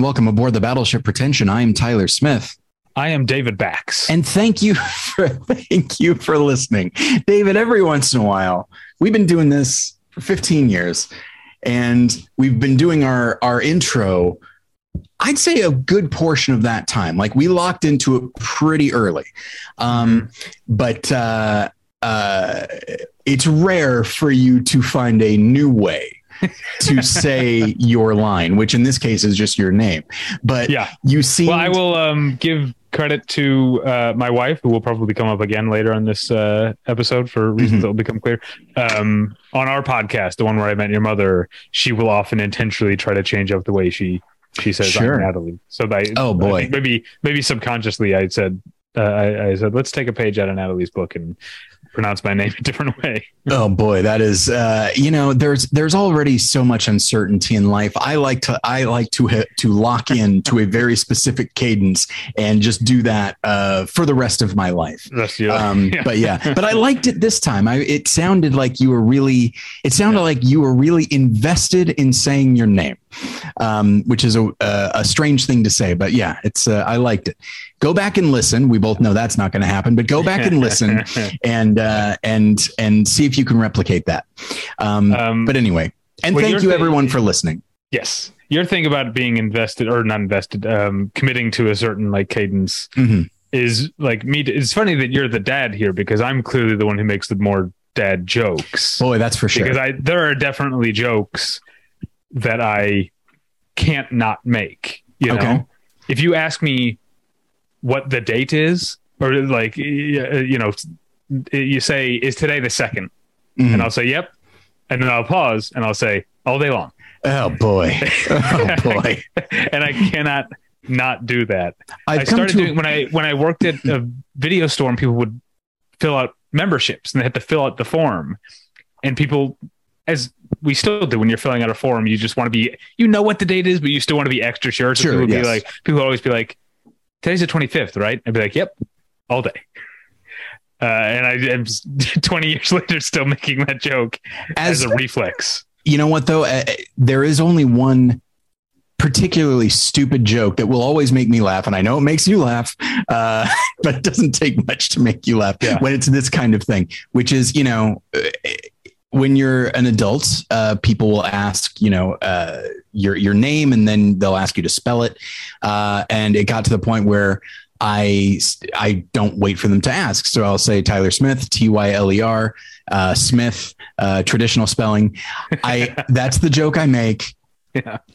and welcome aboard the Battleship Pretension. I am Tyler Smith. I am David Bax. And thank you for listening. David, every once in a while, we've been doing this for 15 years, and we've been doing our intro, I'd say a good portion of that time. Like, we locked into it pretty early. But it's rare for you to find a new way to say your line, which in this case is just your name. But yeah, you see, well, I will give credit to my wife, who will probably come up again later on this episode for reasons that will become clear. On our podcast, the one where I Met Your Mother, she will often intentionally try to change up the way she says, sure, I'm Natalie. So that, oh boy, maybe subconsciously I said, let's take a page out of Natalie's book and pronounce my name a different way. Oh boy, that is there's already so much uncertainty in life. I like to lock in to a very specific cadence and just do that for the rest of my life. Yeah. But yeah, but I liked it this time. It sounded like you were really invested in saying your name, which is a strange thing to say, but yeah, it's I liked it. Go back and listen. We both know that's not going to happen, but go back and listen and see if you can replicate that. But anyway, and thank you everyone for listening. Yes. Your thing about being invested or not invested, committing to a certain like cadence is like me. It's funny that you're the dad here, because I'm clearly the one who makes the more dad jokes. Boy, that's for sure. Because there are definitely jokes that I can't not make. You okay. know, if you ask me what the date is, or like, you know, you say, is today the second? And I'll say, yep. And then I'll pause and I'll say, all day long. Oh boy. Oh boy. And I cannot not do that. I started doing when I worked at a video store, and people would fill out memberships and they had to fill out the form, and people, as we still do when you're filling out a form, you just want to be, you know what the date is, but you still want to be extra sure. So people yes. be like, people always be like, today's the 25th, right? I'd be like, yep, all day. And I am 20 years later still making that joke as a reflex. You know what, though? There is only one particularly stupid joke that will always make me laugh. And I know it makes you laugh, but it doesn't take much to make you laugh when it's this kind of thing, which is, you know, when you're an adult, people will ask, you know, your name, and then they'll ask you to spell it. And it got to the point where I don't wait for them to ask. So I'll say Tyler Smith, Tyler, Smith, traditional spelling. That's the joke I make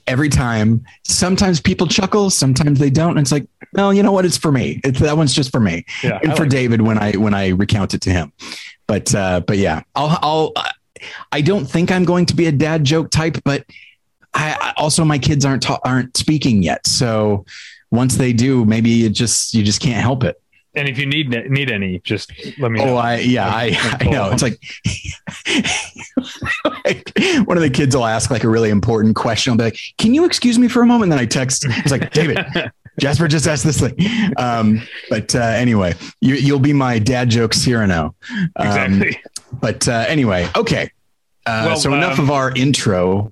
every time. Sometimes people chuckle, sometimes they don't. And it's like, well, you know what? It's for me. That one's just for me. Yeah, and for David, when I recount it to him, but yeah, I don't think I'm going to be a dad joke type, but I also my kids aren't speaking yet. So once they do, maybe you just can't help it. And if you need any, just let me know. I know. It's like, like one of the kids will ask like a really important question. I'll be like, "Can you excuse me for a moment?" And then I text. It's like, David, Jasper just asked this thing. But anyway, you'll be my dad joke Cyrano. Exactly. But anyway, okay. So enough of our intro.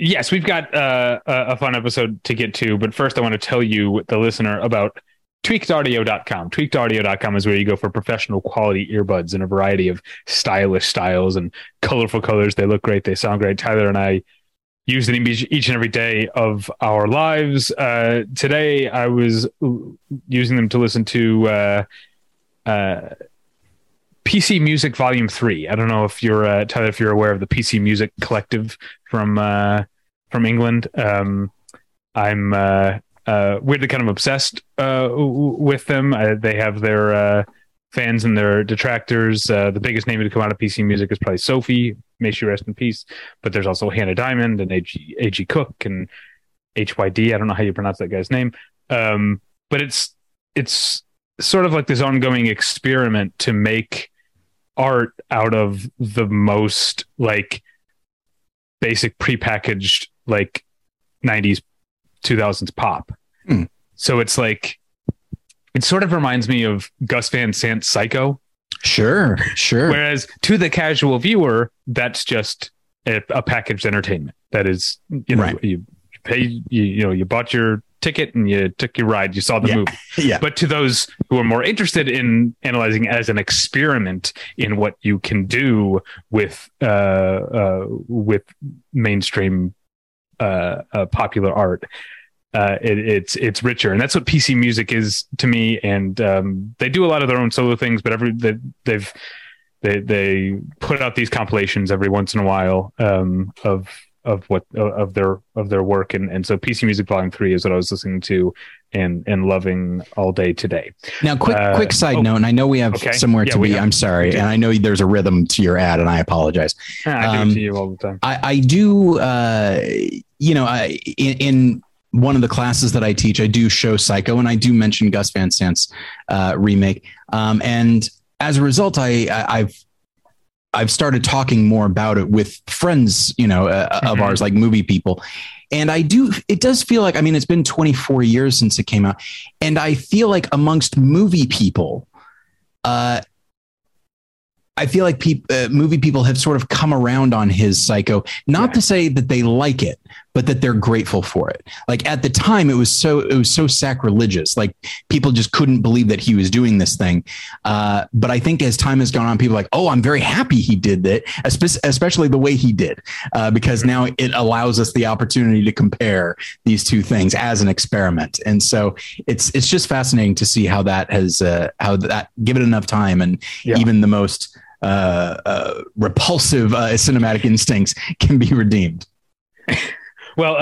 Yes, we've got a fun episode to get to. But first, I want to tell you, the listener, about TweakedAudio.com. TweakedAudio.com is where you go for professional quality earbuds in a variety of stylish styles and colorful colors. They look great. They sound great. Tyler and I use them each and every day of our lives. Today, I was using them to listen to PC Music Volume 3. I don't know if you're Tyler, if you're aware of the PC Music Collective from England. I'm weirdly kind of obsessed with them. They have their fans and their detractors. The biggest name to come out of PC Music is probably Sophie. May she rest in peace. But there's also Hannah Diamond and AG Cook and HYD. I don't know how you pronounce that guy's name. But it's sort of like this ongoing experiment to make art out of the most like basic prepackaged like 90s, 2000s pop. So it's like, it sort of reminds me of Gus Van Sant's Psycho. Sure. Whereas to the casual viewer, that's just a packaged entertainment. That is, you know, right. You paid, you bought your ticket and you took your ride, you saw the movie. Yeah. But to those who are more interested in analyzing it as an experiment in what you can do with mainstream popular art, it's richer, and that's what PC Music is to me. And they do a lot of their own solo things, but they put out these compilations every once in a while of their work, and so PC Music Volume 3 is what I was listening to and loving all day today. Now, quick side note, and I know we have somewhere to be. I'm sorry, and I know there's a rhythm to your ad, and I apologize. I do it to you all the time. I do. In one of the classes that I teach, I do show Psycho, and I do mention Gus Van Sant's remake, and as a result, I've started talking more about it with friends, of ours, like movie people. And it does feel like, I mean, it's been 24 years since it came out. And I feel like amongst movie people, movie people have sort of come around on his Psycho, not to say that they like it, but that they're grateful for it. Like at the time, it was so sacrilegious. Like people just couldn't believe that he was doing this thing. But I think as time has gone on, people are like, oh, I'm very happy he did that, especially the way he did, because now it allows us the opportunity to compare these two things as an experiment. And so it's just fascinating to see how that has give it enough time, and even the most repulsive cinematic instincts can be redeemed. Well,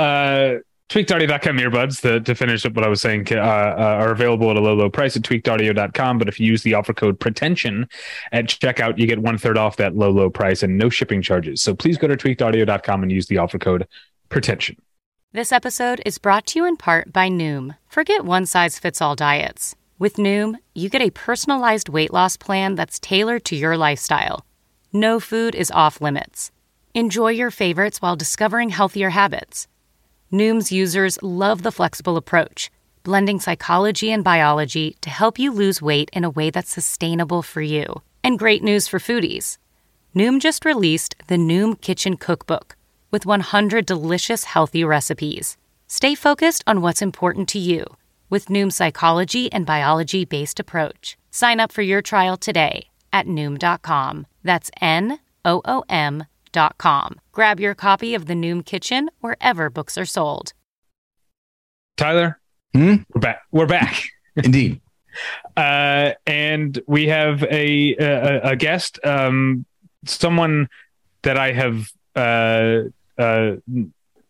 TweakedAudio.com earbuds, to finish up what I was saying, are available at a low price at TweakedAudio.com. But if you use the offer code Pretension at checkout, you get 1/3 off that low price and no shipping charges. So please go to TweakedAudio.com and use the offer code Pretension. This episode is brought to you in part by Noom. Forget one-size-fits-all diets. With Noom, you get a personalized weight loss plan that's tailored to your lifestyle. No food is off limits. Enjoy your favorites while discovering healthier habits. Noom's users love the flexible approach, blending psychology and biology to help you lose weight in a way that's sustainable for you. And great news for foodies. Noom just released the Noom Kitchen Cookbook with 100 delicious healthy recipes. Stay focused on what's important to you with Noom's psychology and biology-based approach. Sign up for your trial today at Noom.com. That's Noom. Grab your copy of The Noom Kitchen wherever books are sold. Tyler, We're back. Indeed. And we have a guest, someone that I have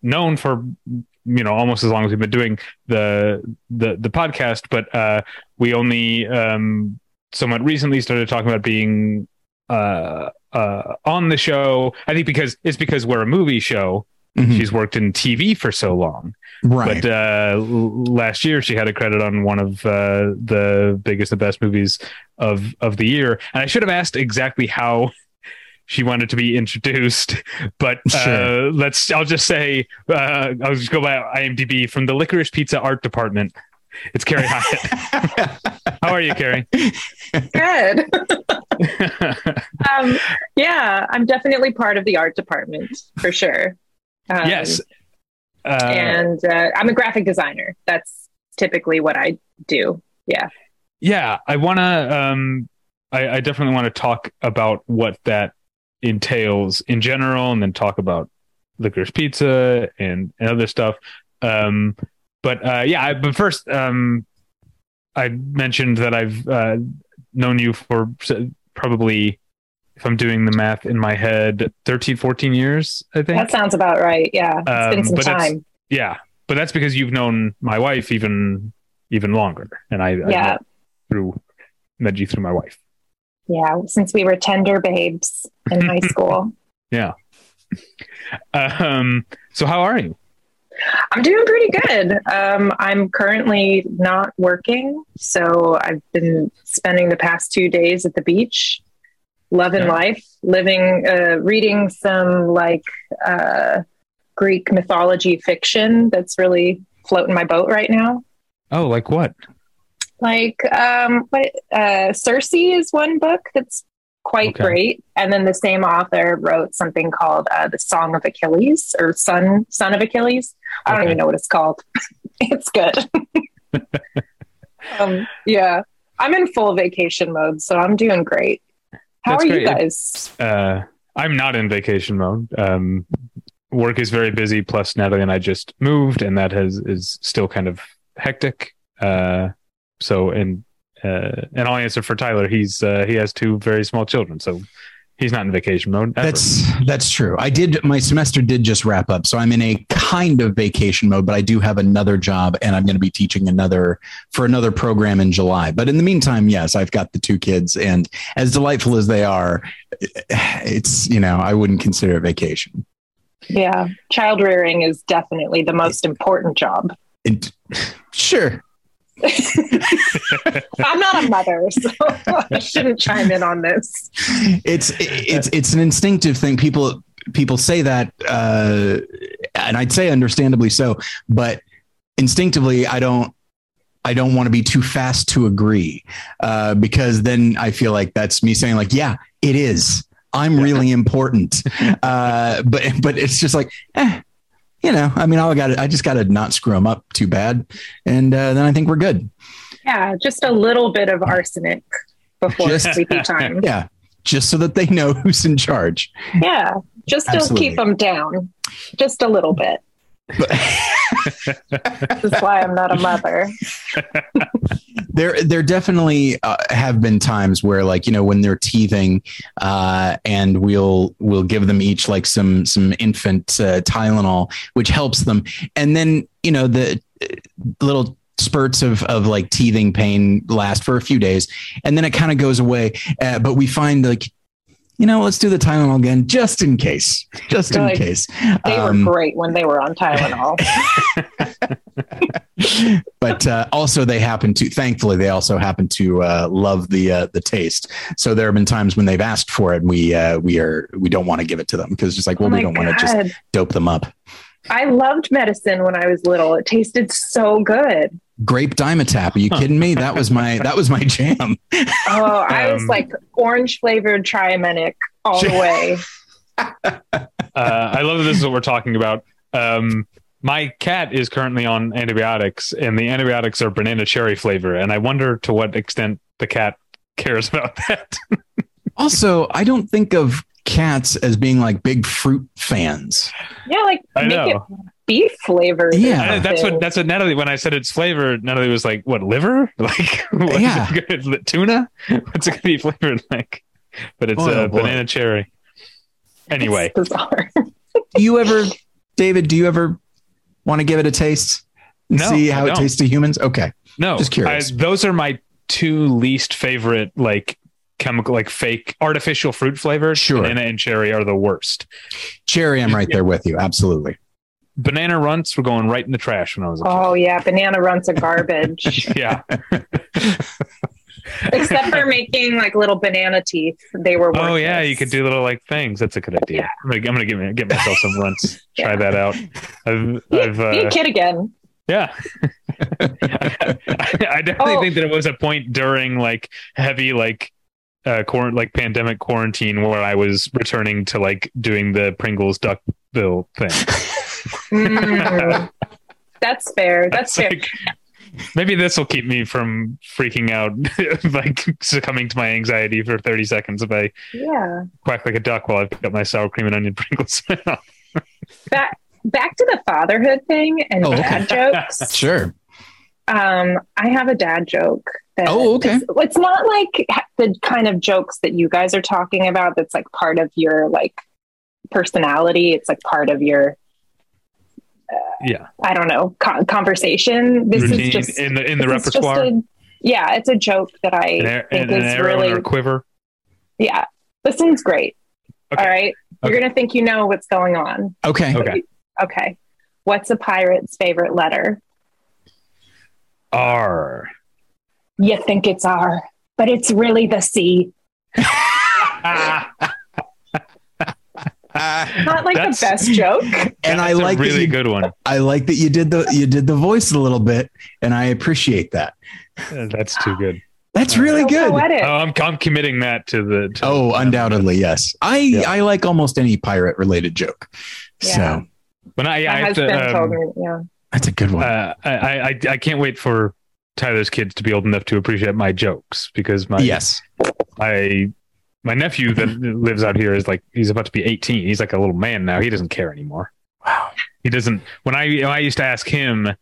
known for almost as long as we've been doing the podcast, but we only somewhat recently started talking about being on the show, I think, because we're a movie show. Mm-hmm. She's worked in TV for so long, right? But last year she had a credit on one of the biggest and best movies of the year, and I should have asked exactly how she wanted to be introduced, but sure. I'll just say I'll just go by IMDb from the Licorice Pizza art department. It's Carrie Hyatt. How are you, Carrie? Good. I'm definitely part of the art department for sure. Yes. And I'm a graphic designer. That's typically what I do. Yeah. Yeah. I want to, I definitely want to talk about what that entails in general, and then talk about Licorice Pizza and other stuff. But first, I mentioned that I've known you for probably, if I'm doing the math in my head, 13, 14 years, I think. That sounds about right. Yeah. It's been some time. Yeah. But that's because you've known my wife even longer. And I met you through my wife. Yeah. Since we were tender babes in high school. Yeah. So how are you? I'm doing pretty good. I'm currently not working, so I've been spending the past 2 days at the beach, loving life, living, reading some Greek mythology fiction that's really floating my boat right now. Oh, like what? Like Circe is one book that's quite great. And then the same author wrote something called The Song of Achilles or Son of Achilles. I don't even know what it's called. It's good. Yeah, I'm in full vacation mode, so I'm doing great. How are you guys? I'm not in vacation mode. Work is very busy. Plus, Natalie and I just moved, and that is still kind of hectic. And I'll answer for Tyler. He has two very small children, so he's not in vacation mode. Ever. That's true. My semester did just wrap up, so I'm in a kind of vacation mode, but I do have another job, and I'm going to be teaching for another program in July. But in the meantime, yes, I've got the two kids, and as delightful as they are, it's, I wouldn't consider it vacation. Yeah. Child rearing is definitely the most important job. Sure. I'm not a mother, so I shouldn't chime in on this. It's an instinctive thing. People say that, and I'd say understandably so, but instinctively, I don't want to be too fast to agree, because then I feel like that's me saying like, yeah, it is. I'm really important. But it's just like, I just got to not screw them up too bad. And then I think we're good. Yeah. Just a little bit of arsenic before sleepy time. Yeah. Just so that they know who's in charge. Yeah. Just to keep them down just a little bit. This is why I'm not a mother. There definitely have been times where, like, when they're teething, and we'll give them each like some infant Tylenol, which helps them, and then the little spurts of like teething pain last for a few days, and then it kind of goes away. But we find like, let's do the Tylenol again, just in case. Just in case. They were great when they were on Tylenol. But they also happen to love the taste. So there have been times when they've asked for it, and we don't want to give it to them because it's just like, we don't want to just dope them up. I loved medicine when I was little. It tasted so good. Grape Dimetapp. Are you kidding me? That was my jam. Oh, I was like orange flavored Triaminic all the way. I love that this is what we're talking about. My cat is currently on antibiotics, and the antibiotics are banana cherry flavor. And I wonder to what extent the cat cares about that. Also, I don't think of cats as being like big fruit fans. Yeah. Like I know. It beef flavored. Yeah. That's what Natalie, when I said it's flavored, Natalie was like, what, liver? Like, what is it good? Tuna? What's it going to be flavored like? But it's banana cherry. Anyway. Bizarre. David, do you ever want to give it a taste? See how it tastes to humans? Okay. No. Just curious. Those are my two least favorite, like, chemical, like fake artificial fruit flavors. Sure. Banana and cherry are the worst. Cherry, I'm right there with you. Absolutely. Banana runts were going right in the trash when I was a kid. Oh yeah, banana runts are garbage. Yeah. Except for making like little banana teeth. They were worthless. Oh yeah, you could do little like things. That's a good idea. Yeah. I'm gonna get myself some runts. Yeah. Try that out. Be a kid again. Yeah. I definitely think that it was a point during like heavy like pandemic quarantine where I was returning to like doing the Pringles Duckbill thing. That's fair. That's fair. Like, maybe this will keep me from freaking out, like succumbing to my anxiety for 30 seconds if I quack like a duck while I pick up my sour cream and onion Pringles. Back to the fatherhood thing and dad jokes. Sure. I have a dad joke. It's not like the kind of jokes that you guys are talking about. That's like part of your like personality. It's like part of your I don't know, conversation. This routine is just in the repertoire. It's a joke that I think is really a quiver. Yeah, this one's great. Okay. All right, you're gonna think you know what's going on. Okay. What's a pirate's favorite letter? R. You think it's R, but it's really the C. Not like the best joke. And I like a really good one. I like that you did the voice a little bit, and I appreciate that. That's too good. That's really good. Poetic. Oh, I'm committing that to the. Undoubtedly, yes. I like almost any pirate related joke. Yeah. So when I have to, that's a good one. I can't wait for Tyler's kids to be old enough to appreciate my jokes, because my nephew that lives out here is like, he's about to be 18. He's like a little man now. He doesn't care anymore. Wow. He doesn't. When I used to ask him,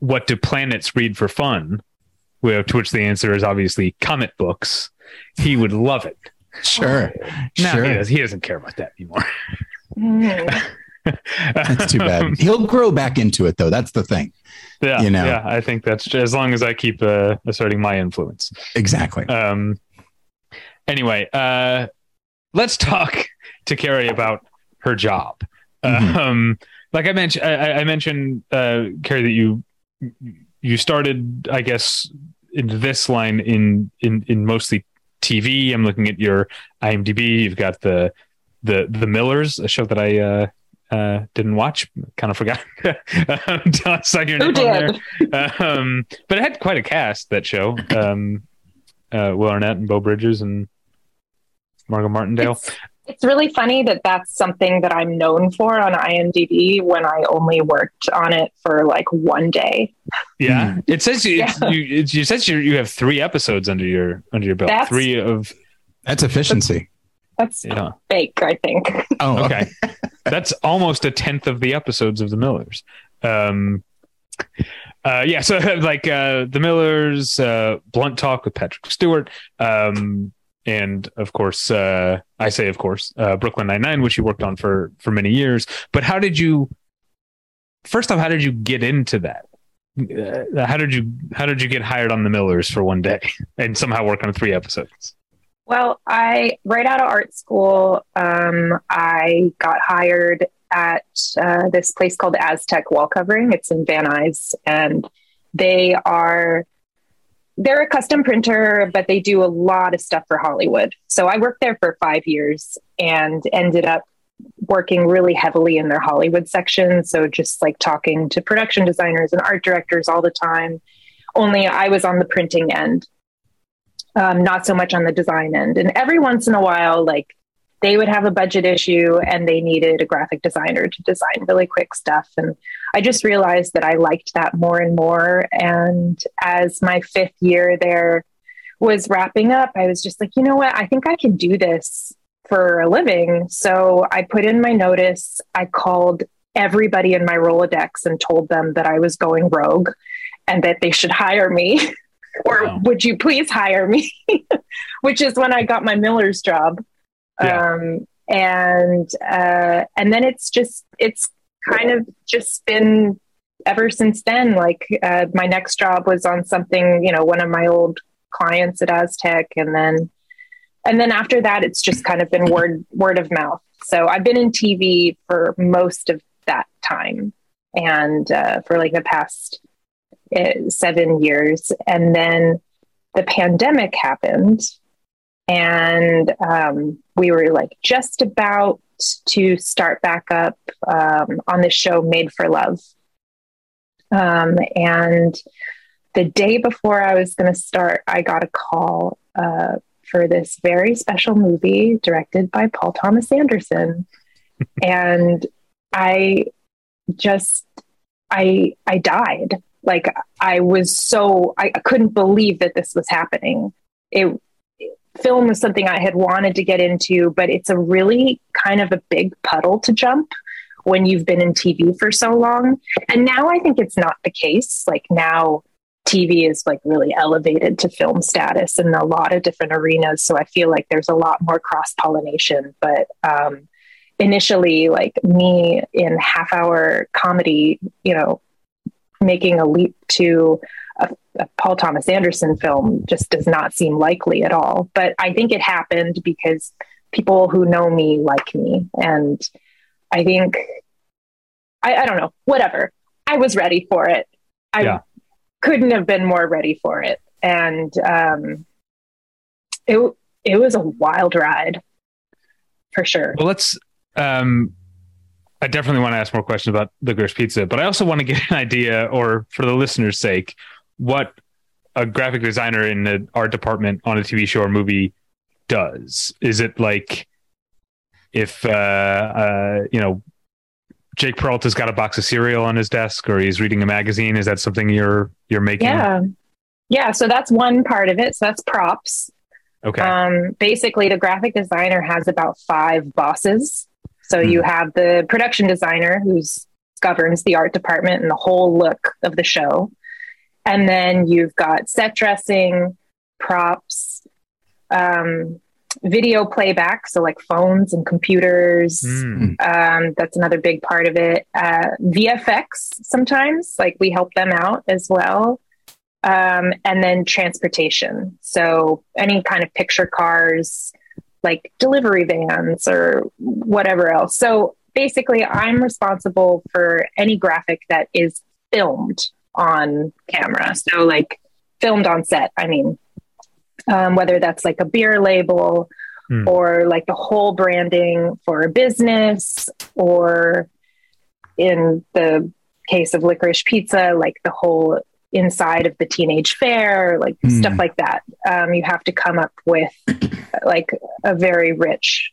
what do planets read for fun? Well, to which the answer is obviously comic books. He would love it. Sure. No, sure. He doesn't care about that anymore. No. That's too bad. He'll grow back into it, though. That's the thing. Yeah. You know? Yeah. I think that's just, as long as I keep asserting my influence. Exactly. Anyway, let's talk to Carrie about her job. Mm-hmm. Like I mentioned, I mentioned Carrie, that you started, I guess, in this line in mostly TV. I'm looking at your IMDb. You've got the Millers, a show that I didn't watch, kind of forgot. Saw your name on there. But it had quite a cast, that show. Will Arnett and Beau Bridges and Margot Martindale. It's really funny that that's something that I'm known for on IMDb when I only worked on it for like one day. Yeah. It says you have 3 episodes under your belt. That's efficiency. That's fake, I think. Oh, okay. That's almost a 10th of the episodes of The Millers. So like The Millers, Blunt Talk with Patrick Stewart, and of course, Brooklyn Nine-Nine, which you worked on for many years. But first off, how did you get into that? How did you get hired on The Millers for one day and somehow work on 3 episodes? Well, right out of art school, I got hired at this place called Aztec Wall Covering. It's in Van Nuys, and they're a custom printer, but they do a lot of stuff for Hollywood. So I worked there for 5 years and ended up working really heavily in their Hollywood section. So just like talking to production designers and art directors all the time, only I was on the printing end, not so much on the design end. And every once in a while, like they would have a budget issue and they needed a graphic designer to design really quick stuff. And I just realized that I liked that more and more. And as my 5th year there was wrapping up, I was just like, you know what? I think I can do this for a living. So I put in my notice. I called everybody in my Rolodex and told them that I was going rogue and that they should hire me or would you please hire me, which is when I got my Miller's job. Yeah. And then it's kind of just been ever since then. Like, my next job was on something, one of my old clients at Aztec. And then after that, it's just kind of been word of mouth. So I've been in TV for most of that time and, for like the past 7 years. And then the pandemic happened. And we were like just about to start back up on the show Made for Love. And the day before I was going to start, I got a call for this very special movie directed by Paul Thomas Anderson. And I died. Like I couldn't believe that this was happening. Film was something I had wanted to get into, but it's a really kind of a big puddle to jump when you've been in TV for so long. And now I think it's not the case. Like now TV is like really elevated to film status in a lot of different arenas. So I feel like there's a lot more cross-pollination, but initially like me in half-hour comedy, making a leap to a Paul Thomas Anderson film just does not seem likely at all. But I think it happened because people who know me like me. And I think, I don't know, whatever. I was ready for it. I couldn't have been more ready for it. And it was a wild ride for sure. Well, let's, I definitely want to ask more questions about Licorice Pizza, but I also want to get an idea, or for the listener's sake, what a graphic designer in an art department on a TV show or movie does. Is it like if, you know, Jake Peralta's got a box of cereal on his desk or he's reading a magazine? Is that something you're making? Yeah. So that's one part of it. So that's props. Okay. Basically the graphic designer has about 5 bosses. So you have the production designer who's governs the art department and the whole look of the show. And then you've got set dressing, props, video playback. So like phones and computers. That's another big part of it. VFX sometimes, like we help them out as well. And then transportation. So any kind of picture cars, like delivery vans or whatever else. So basically I'm responsible for any graphic that is filmed on camera. So like filmed on set, I mean, whether that's like a beer label or like the whole branding for a business, or in the case of Licorice Pizza, like the whole inside of the teenage fair, like stuff like that. You have to come up with like a very rich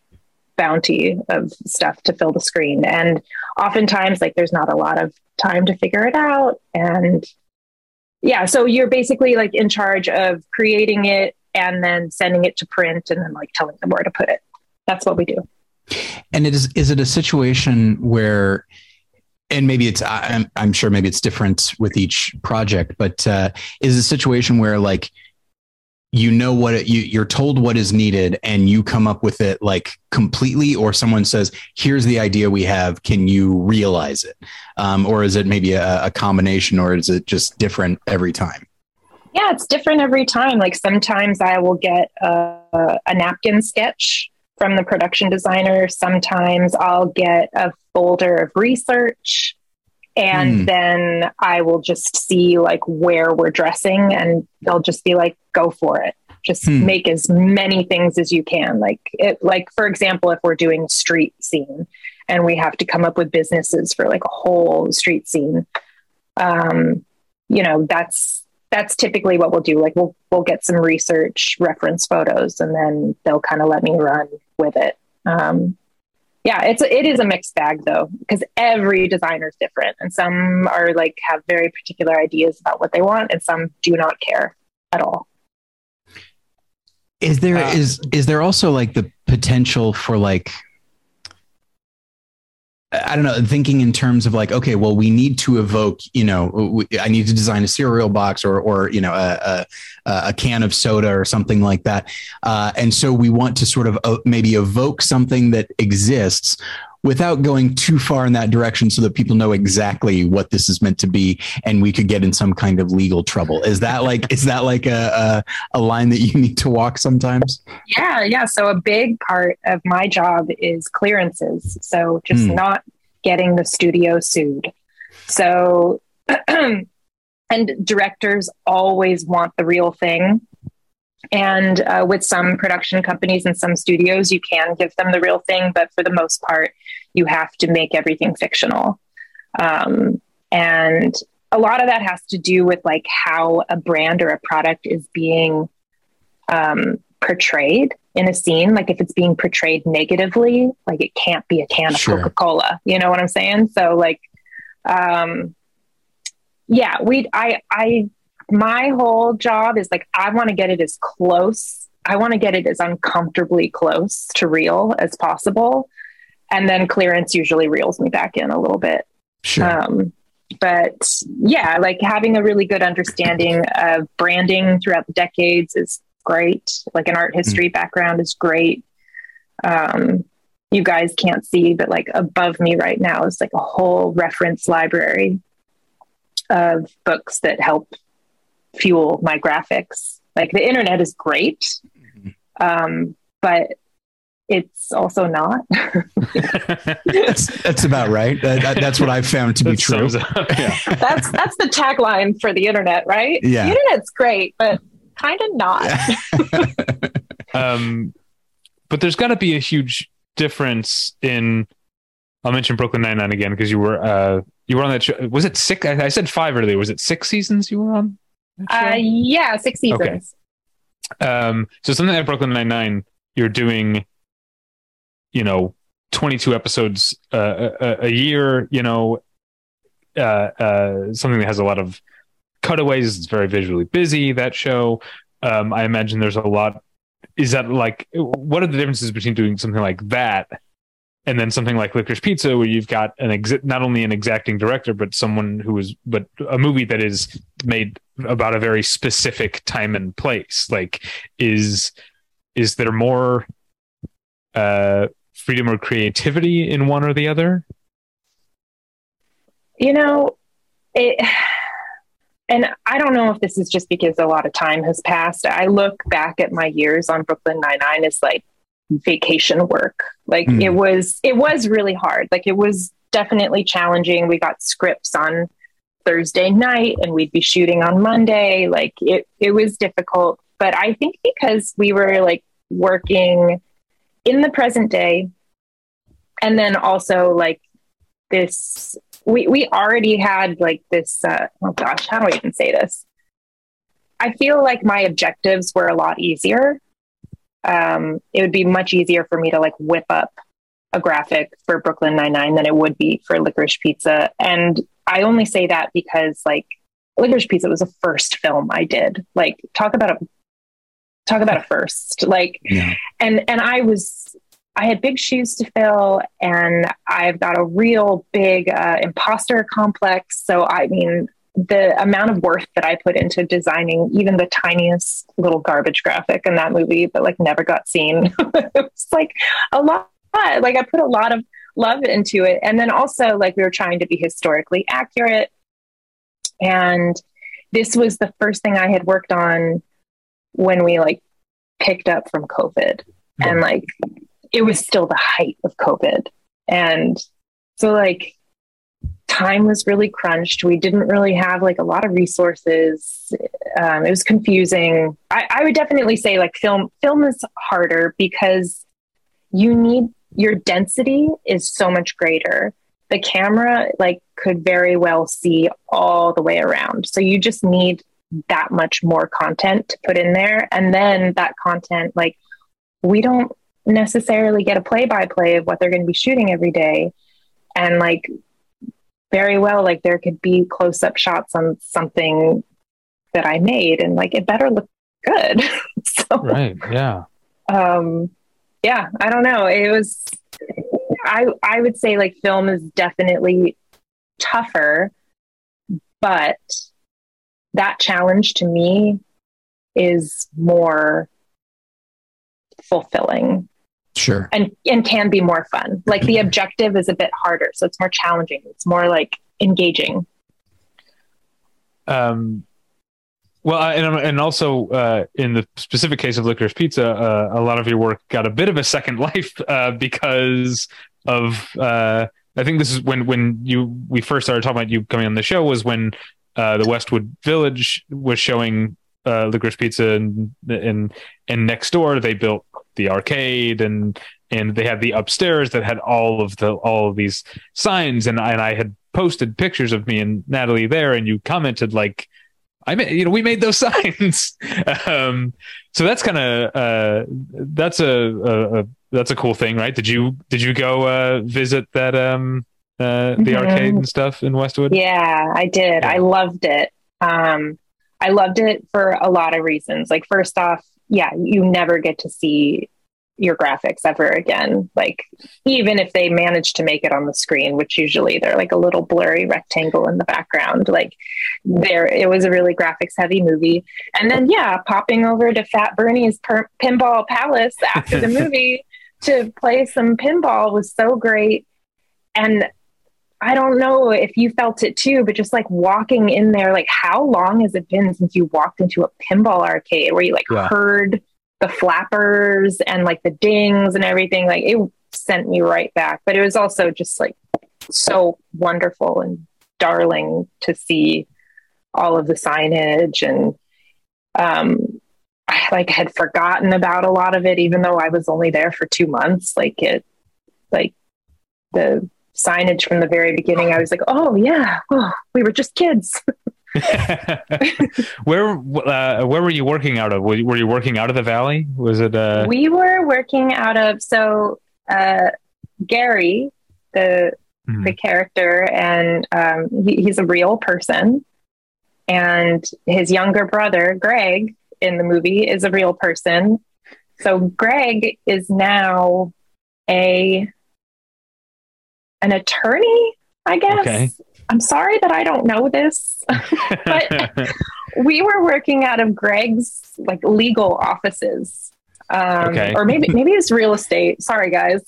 bounty of stuff to fill the screen. And oftentimes like there's not a lot of time to figure it out. And yeah, so you're basically like in charge of creating it and then sending it to print and then like telling them where to put it. That's what we do. And it is it a situation where, and maybe it's, I'm sure maybe it's different with each project, but is it a situation where like, you know what you're told what is needed and you come up with it like completely, or someone says, here's the idea we have, can you realize it? Or is it maybe a combination, or is it just different every time? Yeah, it's different every time. Like sometimes I will get a napkin sketch from the production designer. Sometimes I'll get a folder of research, and then I will just see like where we're dressing, and they'll just be like, go for it. Just make as many things as you can. Like it, like for example, if we're doing a street scene and we have to come up with businesses for like a whole street scene, you know, that's typically what we'll do. Like we'll get some research, reference photos, and then they'll kind of let me run with it. Yeah, it is a mixed bag though, because every designer is different, and some are like have very particular ideas about what they want, and some do not care at all. Is there is there also like the potential for like, I don't know, thinking in terms of like, okay, well, we need to evoke, you know, I need to design a cereal box or you know, a can of soda or something like that. And so we want to sort of maybe evoke something that exists without going too far in that direction so that people know exactly what this is meant to be. And we could get in some kind of legal trouble. Is that like, is that like a line that you need to walk sometimes? Yeah. So a big part of my job is clearances. So just not getting the studio sued. So, and directors always want the real thing. And with some production companies and some studios, you can give them the real thing, but for the most part, you have to make everything fictional. And a lot of that has to do with like how a brand or a product is being portrayed in a scene. Like if it's being portrayed negatively, like it can't be a can of Coca-Cola. You know what I'm saying? So like, yeah, my whole job is like, I want to get it as close. I want to get it as uncomfortably close to real as possible. And then clearance usually reels me back in a little bit. But yeah, like having a really good understanding of branding throughout the decades is great. Like an art history background is great. You guys can't see, but like above me right now is like a whole reference library of books that help fuel my graphics. Like the internet is great, but it's also not. that's about right. That's what I've found to be true. Yeah. That's the tagline for the internet, right? Yeah. The internet's great, but kind of not. Yeah. But there's got to be a huge difference in. I'll mention Brooklyn Nine-Nine again because you were on that show. Was it 6? I said 5 earlier. Was it 6 seasons you were on? Yeah, 6 seasons. Okay. So something like Brooklyn Nine-Nine, you're doing, 22 episodes a year, something that has a lot of cutaways. It's very visually busy, that show. I imagine there's a lot. Is that like, what are the differences between doing something like that and then something like Licorice Pizza, where you've got not only an exacting director, but someone but a movie that is made about a very specific time and place? Like, is there more freedom or creativity in one or the other? And I don't know if this is just because a lot of time has passed. I look back at my years on Brooklyn Nine-Nine as like vacation work. Like it was really hard. Like it was definitely challenging. We got scripts on Thursday night and we'd be shooting on Monday. Like it was difficult, but I think because we were like working in the present day, and then also like this, we already had like this, oh gosh, how do I even say this? I feel like my objectives were a lot easier. It would be much easier for me to like whip up a graphic for Brooklyn Nine-Nine than it would be for Licorice Pizza. And I only say that because like Licorice Pizza was the first film I did. Like talk about a first, like, yeah. And I had big shoes to fill, and I've got a real big imposter complex. So I mean, the amount of work that I put into designing even the tiniest little garbage graphic in that movie that like never got seen, it's like a lot. Like I put a lot of love into it. And then also like we were trying to be historically accurate. And this was the first thing I had worked on when we like picked up from COVID, and like, it was still the height of COVID. And so like time was really crunched. We didn't really have like a lot of resources. It was confusing. I would definitely say like film is harder because your density is so much greater. The camera like could very well see all the way around. So you just need that much more content to put in there. And then that content, like we don't necessarily get a play-by-play of what they're going to be shooting every day, and like very well like there could be close-up shots on something that I made, and like it better look good. So right, yeah. Yeah, I don't know, it was I would say like film is definitely tougher, but that challenge to me is more fulfilling. Sure. And can be more fun. Like the objective is a bit harder, so it's more challenging. It's more like engaging. Well, and also in the specific case of Licorice Pizza, a lot of your work got a bit of a second life because of I think this is when we first started talking about you coming on the show, was when the Westwood Village was showing Licorice Pizza, and next door they built the arcade, and they had the upstairs that had all of these signs, and I had posted pictures of me and Natalie there, and you commented like, we made those signs. So that's kind of that's a cool thing, right? Did you go visit that the arcade and stuff in Westwood? Yeah, I did. Yeah. I loved it. I loved it for a lot of reasons. Like first off, yeah, you never get to see your graphics ever again. Like even if they manage to make it on the screen, which usually they're like a little blurry rectangle in the background, like it was a really graphics heavy movie. And then, yeah, popping over to Fat Bernie's Pinball Palace after the movie to play some pinball was so great. And I don't know if you felt it too, but just like walking in there, like how long has it been since you walked into a pinball arcade where you like heard the flappers and like the dings and everything? Like it sent me right back, but it was also just like so wonderful and darling to see all of the signage, and I like had forgotten about a lot of it, even though I was only there for 2 months. Like the signage from the very beginning, I was like, oh yeah, we were just kids. Where were you working out of? Were you working out of the Valley? Was it? We were working out of Gary, the character, and he's a real person, and his younger brother Greg in the movie is a real person. So Greg is now an attorney, I guess. Okay. I'm sorry that I don't know this, but we were working out of Greg's legal offices, or maybe it's real estate. Sorry, guys.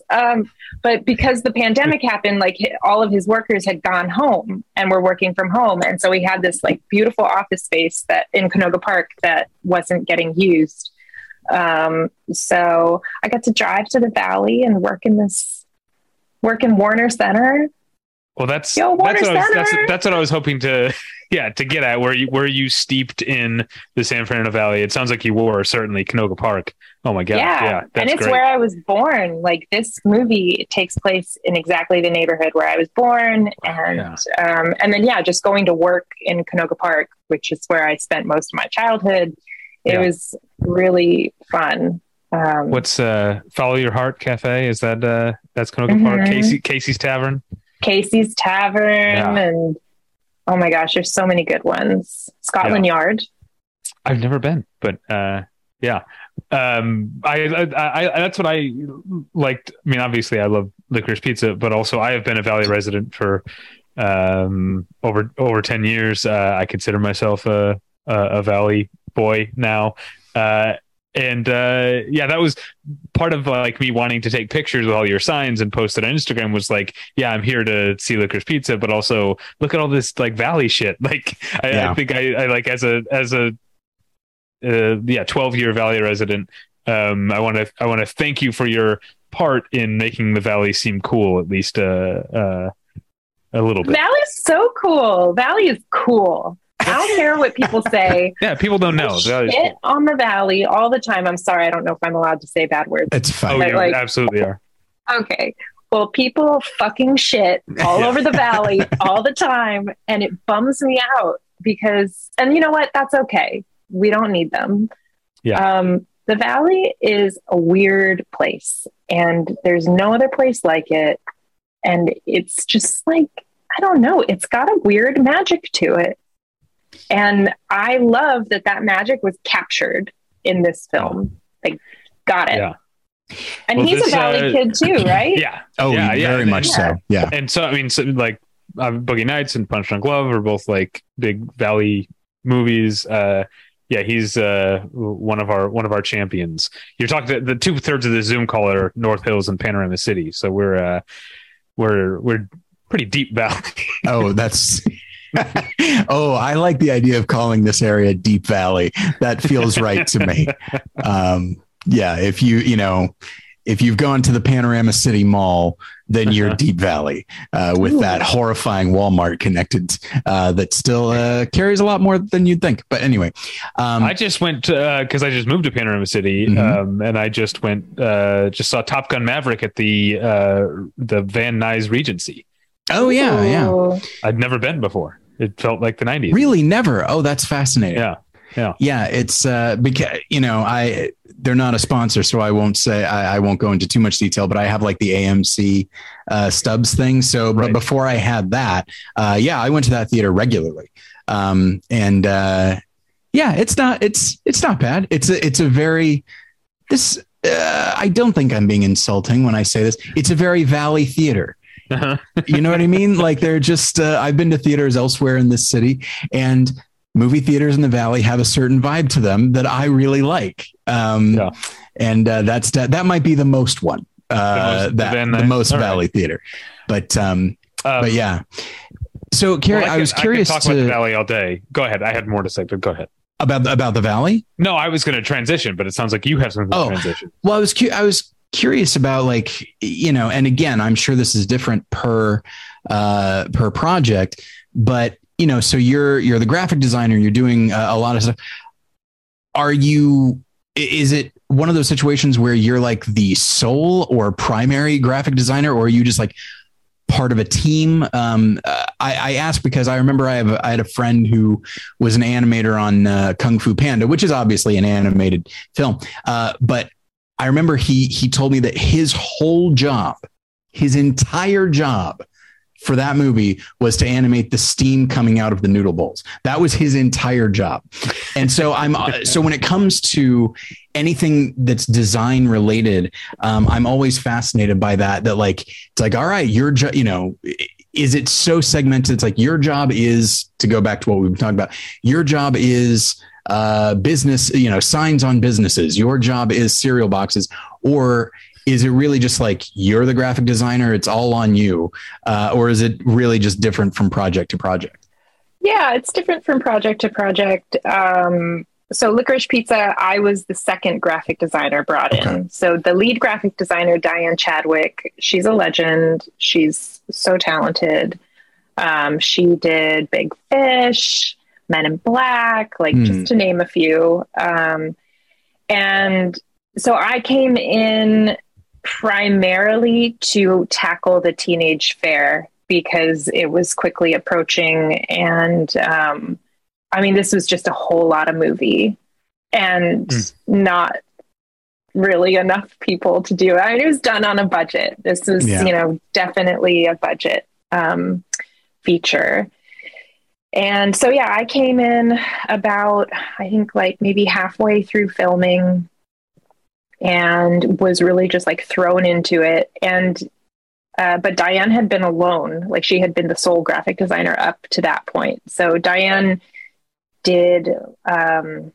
But because the pandemic happened, all of his workers had gone home and were working from home. And so we had this beautiful office space that in Canoga Park that wasn't getting used. So I got to drive to the Valley and work in Warner Center. Well, that's what I was hoping to get at. Were you steeped in the San Fernando Valley? It sounds like you were, certainly. Canoga Park. Oh my God. Yeah. And it's great. Where I was born. This movie takes place in exactly the neighborhood where I was born. And then just going to work in Canoga Park, which is where I spent most of my childhood. It was really fun. What's Follow Your Heart Cafe? Is that that's Canoga Park? Casey's Tavern, and oh my gosh, there's so many good ones. Scotland Yard. I've never been, but I that's what I liked. I mean, obviously I love Licorice Pizza, but also I have been a Valley resident for over 10 years. I consider myself a Valley boy now. And that was part of me wanting to take pictures with all your signs and post it on Instagram was I'm here to see Licorice Pizza, but also look at all this Valley shit. I think I as a 12-year Valley resident, I want to thank you for your part in making the Valley seem cool, at least a little bit. Valley's so cool. Valley is cool. I don't care what people say. Yeah, people don't know. Shit on the Valley all the time. I'm sorry, I don't know if I'm allowed to say bad words. It's fine. Oh, you absolutely are. Okay. Well, people fucking shit all over the Valley all the time, and it bums me out and you know what? That's okay. We don't need them. Yeah. The Valley is a weird place, and there's no other place like it, and it's just I don't know. It's got a weird magic to it. And I love that magic was captured in this film. Got it. Yeah. And he's a Valley kid too, right? Yeah. Oh, yeah, very much so. Yeah. And so, I mean, Boogie Nights and Punch Drunk Love are both big Valley movies. He's one of our champions. You're talking the 2/3 of the Zoom call are North Hills and Panorama City, so we're pretty deep Valley. Oh, that's. Oh, I like the idea of calling this area Deep Valley. That feels right to me. If if you've gone to the Panorama City Mall, then you're Deep Valley with that horrifying Walmart connected that still carries a lot more than you'd think. But anyway, I just went because I just moved to Panorama City, and I just went just saw Top Gun Maverick at the Van Nuys Regency. Oh yeah, yeah. I'd never been before. It felt like the 90s. Really, never. Oh, that's fascinating. Yeah. It's because they're not a sponsor, so I won't say I won't go into too much detail. But I have the AMC Stubbs thing. So, but before I had that, I went to that theater regularly, it's not bad. It's a very. I don't think I'm being insulting when I say this. It's a very Valley theater. Uh-huh. You know what I mean? They're just, I've been to theaters elsewhere in this city, and movie theaters in the Valley have a certain vibe to them that I really like. That might be the most one, Valley theater, but yeah. So Carrie, I was curious about the Valley all day. Go ahead. I had more to say, but go ahead. About the Valley. No, I was going to transition, but it sounds like you have something to transition. Well, I was curious about and again, I'm sure this is different per project, but so you're the graphic designer, you're doing a lot of stuff. Is it one of those situations where you're the sole or primary graphic designer, or are you just part of a team. I asked because I remember I had a friend who was an animator on Kung Fu Panda, which is obviously an animated film. But I remember he told me that his whole job, his entire job for that movie was to animate the steam coming out of the noodle bowls. That was his entire job. And so so when it comes to anything that's design related, I'm always fascinated by that, like, it's like, all right, is it so segmented? It's like, your job is to go back to what we've been talking about. Your job is business, signs on businesses. Your job is cereal boxes. Or is it really just like, you're the graphic designer, it's all on you? Or is it really just different from project to project? Yeah, it's different from project to project. So Licorice Pizza, I was the second graphic designer brought in. Okay. So the lead graphic designer, Diane Chadwick, she's a legend. She's so talented. She did Big Fish, Men in Black, just to name a few. And so I came in primarily to tackle the teenage fair because it was quickly approaching. And, this was just a whole lot of movie and not really enough people to do it. It was done on a budget. This was, definitely a budget, feature. And so, I came in about, I think maybe halfway through filming, and was really just thrown into it. And, but Diane had been alone. She had been the sole graphic designer up to that point. So Diane did, a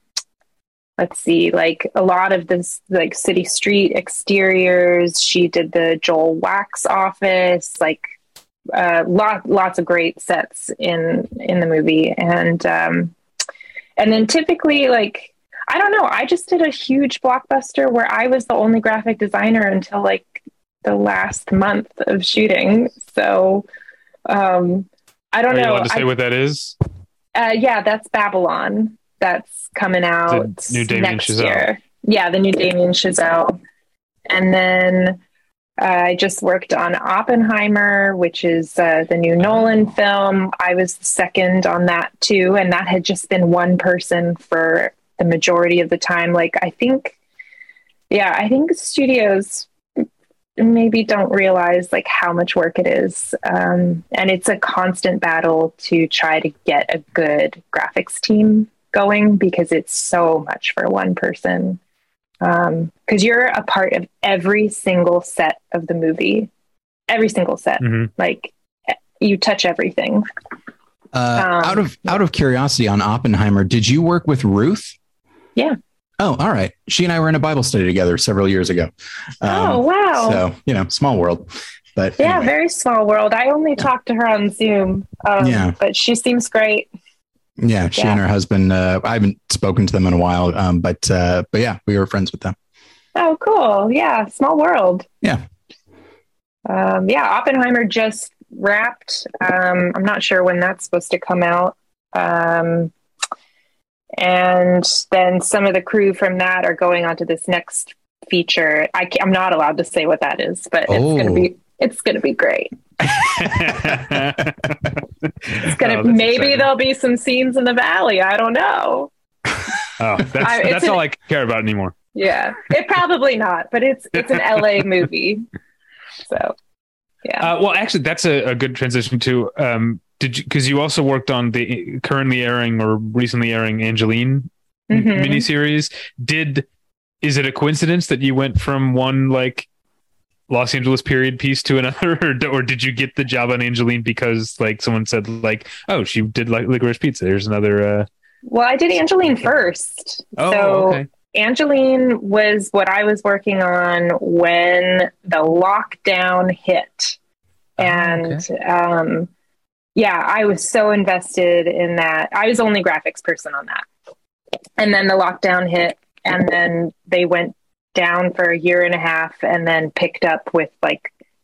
lot of this, city street exteriors. She did the Joel Wax office, lots of great sets in the movie. And then typically I don't know. I just did a huge blockbuster where I was the only graphic designer until the last month of shooting. So I don't know. Are you allowed to say what that is? That's Babylon. That's coming out the new Damien next Chazelle. Year. Yeah, the new Damien Chazelle. And then I just worked on Oppenheimer, which is the new Nolan film. I was the second on that too, and that had just been one person for the majority of the time. I think studios maybe don't realize how much work it is. And it's a constant battle to try to get a good graphics team going because it's so much for one person. Cause you're a part of every single set of the movie, every single set, you touch everything. Out of curiosity, on Oppenheimer, did you work with Ruth? Yeah. Oh, all right. She and I were in a Bible study together several years ago. Oh, wow. So, small world. But yeah, anyway. Very small world. I only talked to her on Zoom, but she seems great. Yeah, she and her husband, I haven't spoken to them in a while, but yeah, we were friends with them. Oh, cool. Yeah, small world. Yeah. Oppenheimer just wrapped. I'm not sure when that's supposed to come out. And then some of the crew from that are going on to this next feature. I'm not allowed to say what that is, but it's going to be great. It's going to, maybe there'll be some scenes in the valley. I don't know. Oh, that's all I care about anymore. Yeah, it probably not, but it's an LA movie. So, yeah. Well, actually, that's a good transition to, because you also worked on the currently airing or recently airing Angelyne miniseries. Is it a coincidence that you went from one Los Angeles period piece to another, or did you get the job on Angelyne because someone said oh, she did Licorice Pizza? There's another. Well, I did Angelyne first. Oh, so okay. Angelyne was what I was working on when the lockdown hit. And, I was so invested in that. I was the only graphics person on that. And then the lockdown hit, and then they went down for a year and a half and then picked up with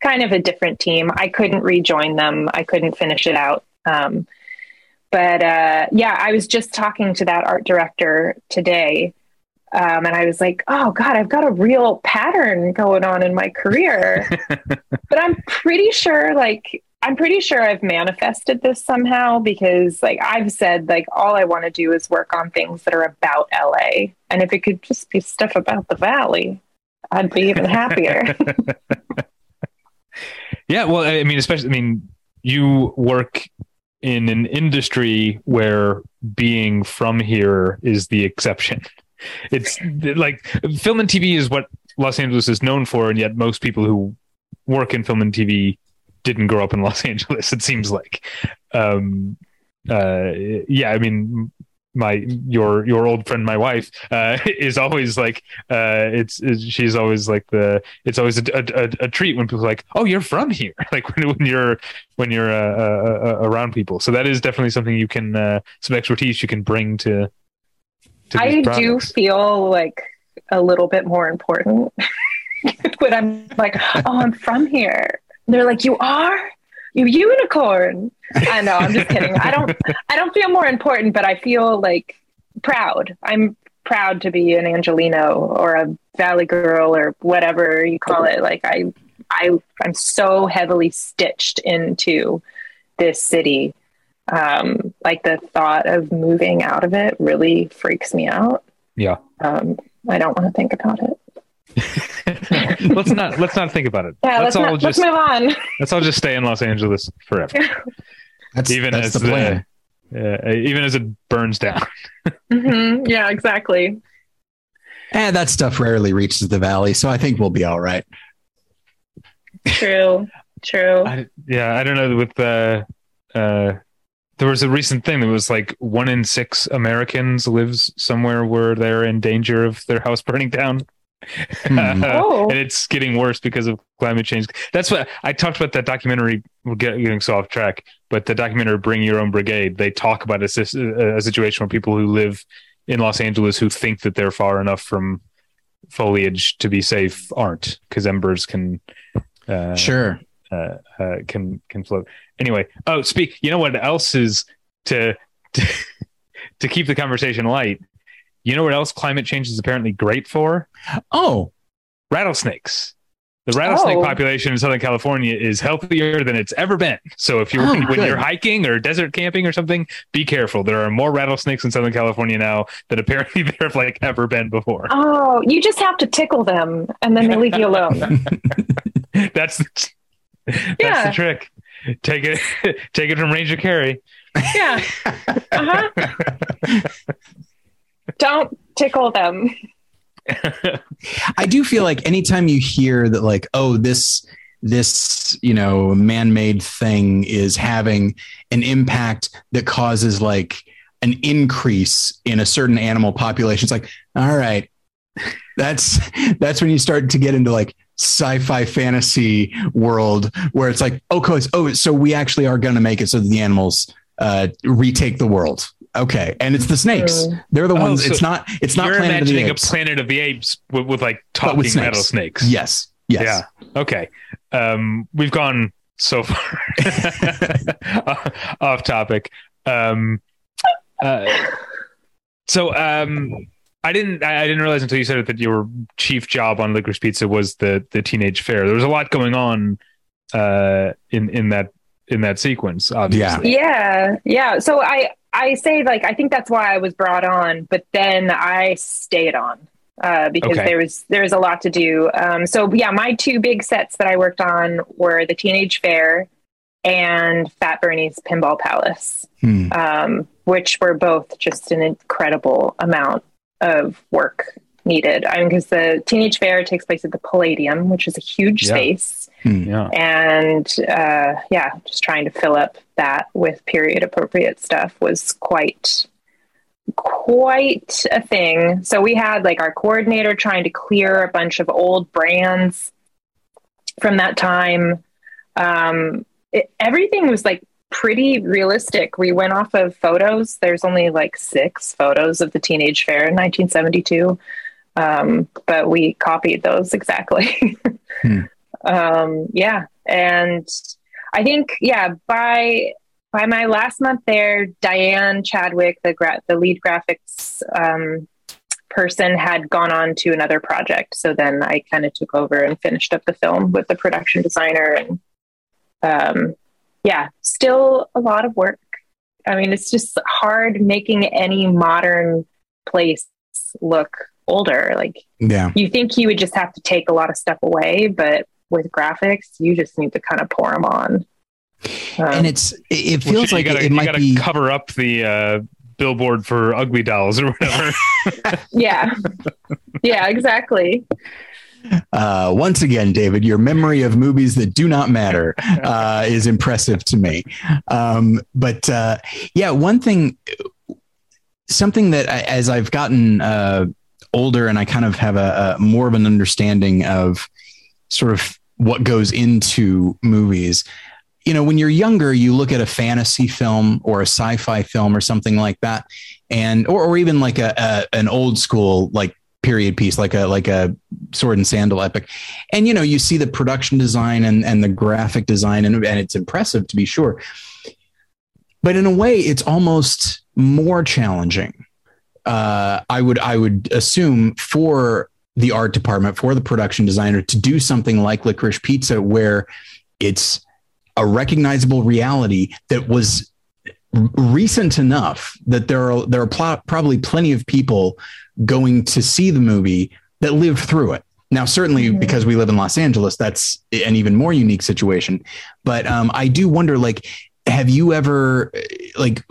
kind of a different team. I couldn't rejoin them. I couldn't finish it out. I was just talking to that art director today And I was like, oh God, I've got a real pattern going on in my career, but I'm pretty sure I've manifested this somehow, because like I've said, like all I want to do is work on things that are about LA. And if it could just be stuff about the Valley, I'd be even happier. Yeah. Well, I mean, especially, I mean, you work in an industry where being from here is the exception. It's like film and TV is what Los Angeles is known for. And yet most people who work in film and TV didn't grow up in Los Angeles, it seems like. Yeah, I mean, your old friend, my wife, is always like, she's always like it's always a treat when people are like, oh, you're from here. Like when you're around people. So that is definitely something you can, some expertise you can bring to I do feel like a little bit more important when I'm like, oh, I'm from here. And they're like, you are? You unicorn. I know, I'm just kidding. I don't feel more important, but I feel like proud. I'm proud to be an Angelino or a Valley Girl or whatever you call it. Like I'm so heavily stitched into this city. Like the thought of moving out of it really freaks me out. Yeah. I don't want to think about it. let's not think about it. Yeah, let's move on. Let's all just stay in Los Angeles forever. that's the plan. Even as it burns down. Mm-hmm. Yeah, exactly. And that stuff rarely reaches the Valley, so I think we'll be all right. True. I don't know. With there was a recent thing that was like 1 in 6 Americans lives somewhere where they're in danger of their house burning down. And it's getting worse because of climate change. That's what I talked about, that documentary. We're getting so off track, but the documentary Bring Your Own Brigade, they talk about a situation where people who live in Los Angeles who think that they're far enough from foliage to be safe aren't, because embers can can float. Anyway, you know what else is to keep the conversation light? You know what else climate change is apparently great for? Oh, rattlesnakes. The rattlesnake population in Southern California is healthier than it's ever been. So if you're when you're hiking or desert camping or something, be careful. There are more rattlesnakes in Southern California now than apparently there have like ever been before. Oh, you just have to tickle them and then they leave you alone. That's the trick. Take it from Ranger Carey. Yeah. Uh-huh. Don't tickle them. I do feel like anytime you hear that, like, oh, this, you know, man-made thing is having an impact that causes like an increase in a certain animal population, it's like, all right, that's when you start to get into like sci-fi fantasy world where it's like, so we actually are going to make it so that the animals retake the world. Okay, and it's the snakes. They're the ones. So it's not. You're Planet imagining of the Apes. A Planet of the Apes with like talking rattlesnakes. Yes. Yeah. Okay. We've gone so far off topic. I didn't realize until you said it that your chief job on Licorice Pizza was the teenage fair. There was a lot going on in that sequence, obviously. Yeah. So I say, like, I think that's why I was brought on, but then I stayed on because there was a lot to do. My two big sets that I worked on were the Teenage Fair and Fat Bernie's Pinball Palace, which were both just an incredible amount of work needed. I mean, because the Teenage Fair takes place at the Palladium, which is a huge space. Yeah. And just trying to fill up that with period appropriate stuff was quite a thing. So we had like our coordinator trying to clear a bunch of old brands from that time. Everything was like pretty realistic. We went off of photos. There's only like 6 photos of the Teenage Fair in 1972. But we copied those exactly. And I think by my last month there, Diane Chadwick, the lead graphics person had gone on to another project. So then I kind of took over and finished up the film with the production designer. And yeah, still a lot of work. I mean, it's just hard making any modern place look older. Like, yeah, you think you would just have to take a lot of stuff away, but with graphics, you just need to kind of pour them on. And it feels like it might be cover up the billboard for Ugly Dolls or whatever. Yeah. Yeah, exactly. Once again, David, your memory of movies that do not matter is impressive to me. But yeah, one thing, something that as I've gotten older and I kind of have a more of an understanding of sort of what goes into movies. You know, when you're younger, you look at a fantasy film or a sci-fi film or something like that, and or even like an old school like period piece, like a sword and sandal epic, and you know, you see the production design and the graphic design, and it's impressive to be sure. But in a way, it's almost more challenging. I would assume for the art department, for the production designer, to do something like Licorice Pizza, where it's a recognizable reality that was recent enough that there are probably plenty of people going to see the movie that lived through it. Now, certainly because we live in Los Angeles, that's an even more unique situation. But I do wonder, like, have you ever, like,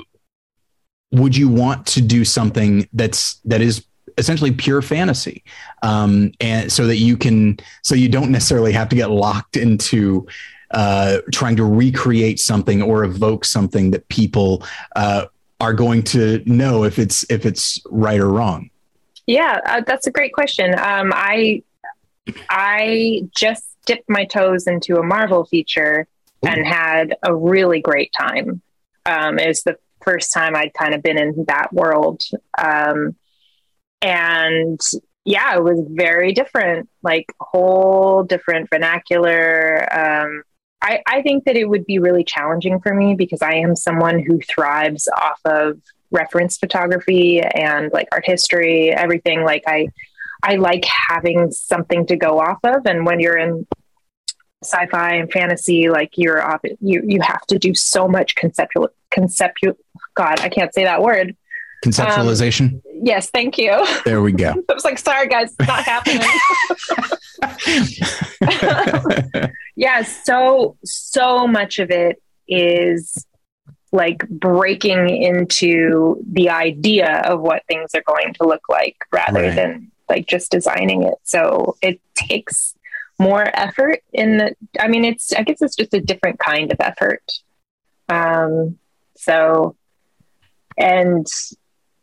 would you want to do something that is essentially pure fantasy? And so you don't necessarily have to get locked into trying to recreate something or evoke something that people are going to know if it's right or wrong. Yeah, that's a great question. I just dipped my toes into a Marvel feature. Ooh. And had a really great time. It was the first time I'd kind of been in that world. And yeah, it was very different, like whole different vernacular. I think that it would be really challenging for me because I am someone who thrives off of reference photography and like art history, everything. Like I like having something to go off of. And when you're in sci-fi and fantasy, like you have to do so much conceptual. God, I can't say that word. Conceptualization. Yes. Thank you. There we go. I was like, sorry guys, it's not happening. Yeah. So much of it is like breaking into the idea of what things are going to look like rather than like just designing it. So it takes more effort I guess it's just a different kind of effort.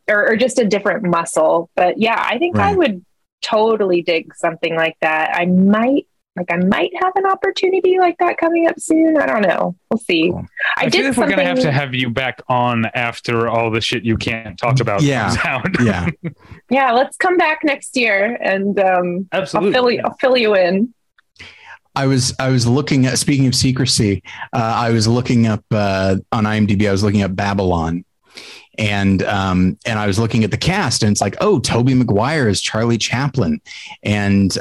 Or just a different muscle. But yeah, I think I would totally dig something like that. I might have an opportunity like that coming up soon. I don't know. We'll see. Cool. I feel like we're going to have you back on after all the shit you can't talk about. Yeah. Yeah. Yeah. Let's come back next year and absolutely. I'll fill you in. I was looking at, speaking of secrecy, I was looking up on IMDb, I was looking up Babylon. And I was looking at the cast and it's like, oh, Tobey Maguire is Charlie Chaplin and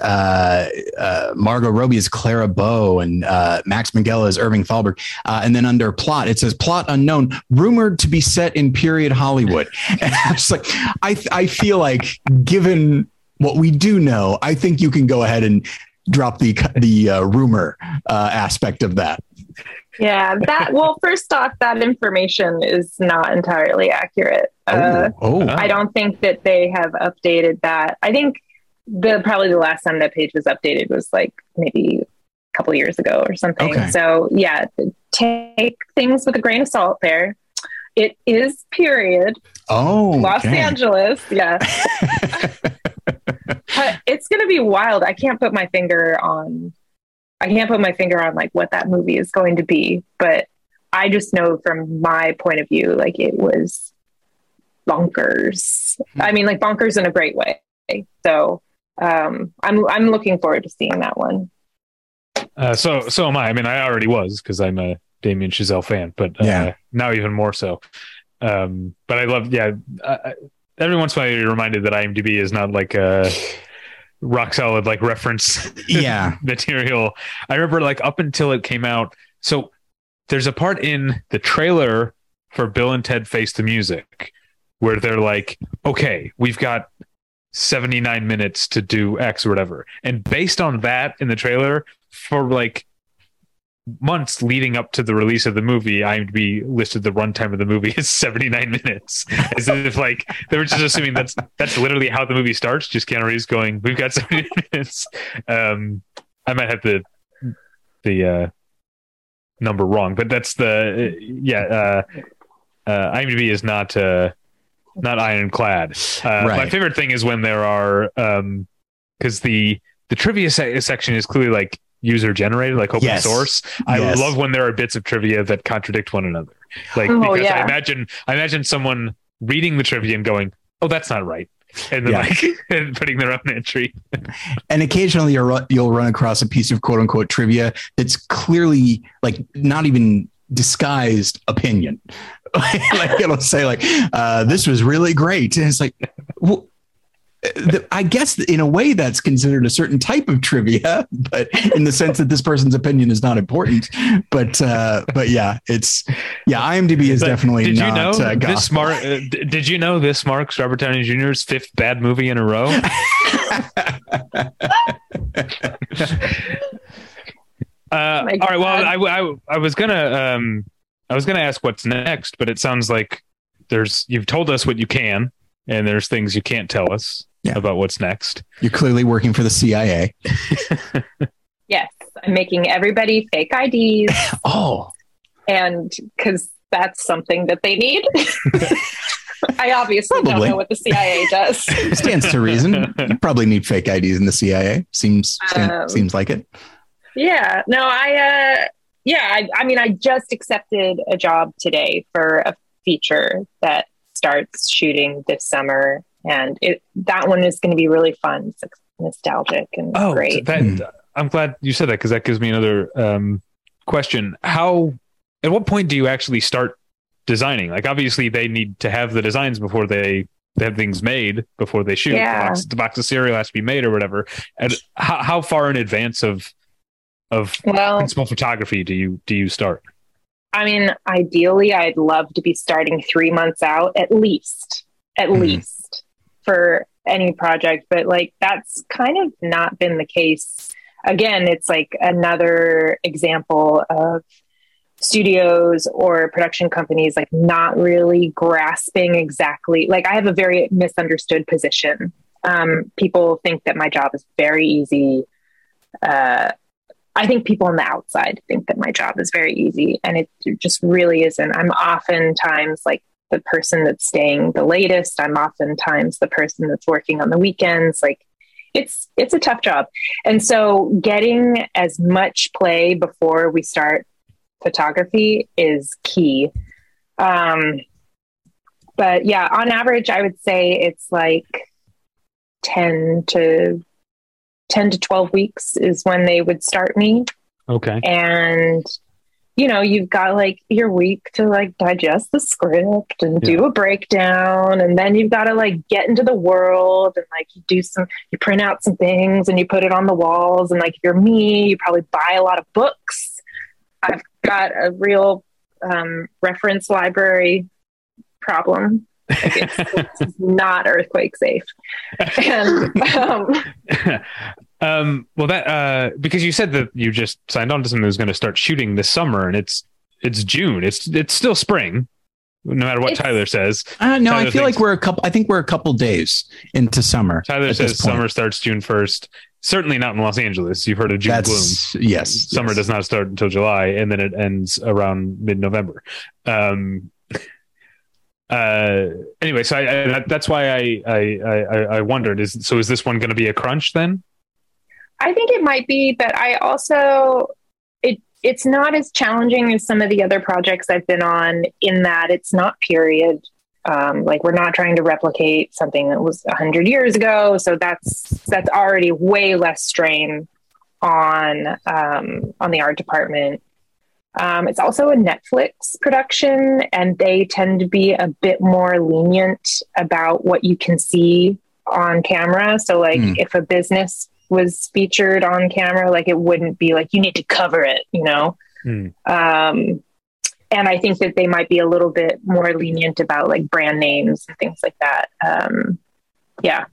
Margot Robbie is Clara Bow and Max Minghella is Irving Thalberg. And then under plot, it says plot unknown, rumored to be set in period Hollywood. And I was like, I feel like given what we do know, I think you can go ahead and drop the rumor aspect of that. Yeah, first off, that information is not entirely accurate. I don't think that they have updated that. I think probably the last time that page was updated was like maybe a couple of years ago or something. Okay. So yeah, take things with a grain of salt there. It is period. Oh, Los Angeles. Yeah. But it's going to be wild. I can't put my finger on like what that movie is going to be, but I just know from my point of view, like it was bonkers. I mean, like bonkers in a great way. So I'm looking forward to seeing that one. So am I. I mean, I already was because I'm a Damien Chazelle fan, but now even more so. But I love, every once in a while you're reminded that IMDb is not like a rock solid like reference material. I remember like up until it came out. So there's a part in the trailer for Bill and Ted Face the Music where they're like, okay, we've got 79 minutes to do X or whatever. And based on that in the trailer, for like months leading up to the release of the movie, IMDb listed the runtime of the movie as 79 minutes. As if like they were just assuming that's literally how the movie starts. Just Keanu Reeves going, we've got 79 minutes. I might have the number wrong, but that's IMDb is not ironclad. My favorite thing is when there are because the trivia section is clearly like user generated, like open source. I love when there are bits of trivia that contradict one another. Like because I imagine someone reading the trivia and going, "Oh, that's not right," and then and putting their own entry. And occasionally you'll run across a piece of quote unquote trivia that's clearly like not even disguised opinion. Like it'll say like, "This was really great," and it's like, well, I guess in a way that's considered a certain type of trivia, but in the sense that this person's opinion is not important. But yeah, IMDb is definitely not gospel. Did you know this marks Robert Downey Jr.'s 5th bad movie in a row? All right. Well, I was gonna ask what's next, but it sounds like you've told us what you can, and there's things you can't tell us about what's next. You're clearly working for the CIA. Yes. I'm making everybody fake IDs. Oh. And because that's something that they need. I obviously don't know what the CIA does. Stands to reason. You probably need fake IDs in the CIA. Seems like it. Yeah. No, I mean, I just accepted a job today for a feature that starts shooting this summer, and that one is going to be really fun. It's nostalgic and great. I'm glad you said that, because that gives me another question. At what point do you actually start designing? Like, obviously they need to have the designs before they have things made, before they shoot. The box of cereal has to be made or whatever. And how far in advance of principal photography do you start? I mean, ideally, I'd love to be starting 3 months out, at least for any project. But like, that's kind of not been the case. Again, it's like another example of studios or production companies, like not really grasping exactly. Like, I have a very misunderstood position. People think that my job is very easy. I think people on the outside think that my job is very easy, and it just really isn't. I'm oftentimes like the person that's staying the latest. I'm oftentimes the person that's working on the weekends. Like it's a tough job. And so getting as much play before we start photography is key. But yeah, on average, I would say it's like 10 to 12 weeks is when they would start me. Okay. And, you know, you've got like your week to like digest the script and do a breakdown. And then you've got to like get into the world and like you print out some things and you put it on the walls. And like, if you're me, you probably buy a lot of books. I've got a real reference library problem. Like it's not earthquake safe. And, well, that because you said that you just signed on to something that's going to start shooting this summer, and it's June. It's still spring, no matter what Tyler says. No, Tyler I feel like we're a couple days into summer. Tyler says summer starts June 1st. Certainly not in Los Angeles. You've heard of June gloom. Yes, summer does not start until July, and then it ends around mid-November. Anyway, so that's why I wondered. Is this one going to be a crunch then? I think it might be, but I also it's not as challenging as some of the other projects I've been on, in that it's not period. Like, we're not trying to replicate something that was 100 years ago, so that's already way less strain on the art department. It's also a Netflix production, and they tend to be a bit more lenient about what you can see on camera. So like if a business was featured on camera, like it wouldn't be like, you need to cover it, you know? And I think that they might be a little bit more lenient about like brand names and things like that. Yeah.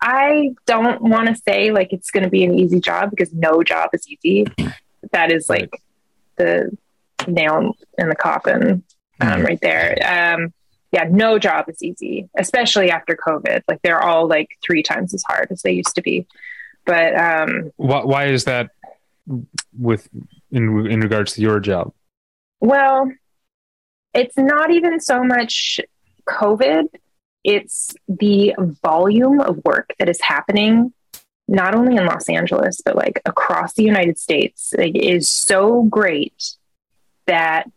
I don't want to say like it's going to be an easy job, because no job is easy. That is like the nail in the coffin right there. Yeah, no job is easy, especially after COVID. Like they're all like 3 times as hard as they used to be. But why is that with in regards to your job? Well, it's not even so much COVID. It's the volume of work that is happening, not only in Los Angeles, but like across the United States. It is so great that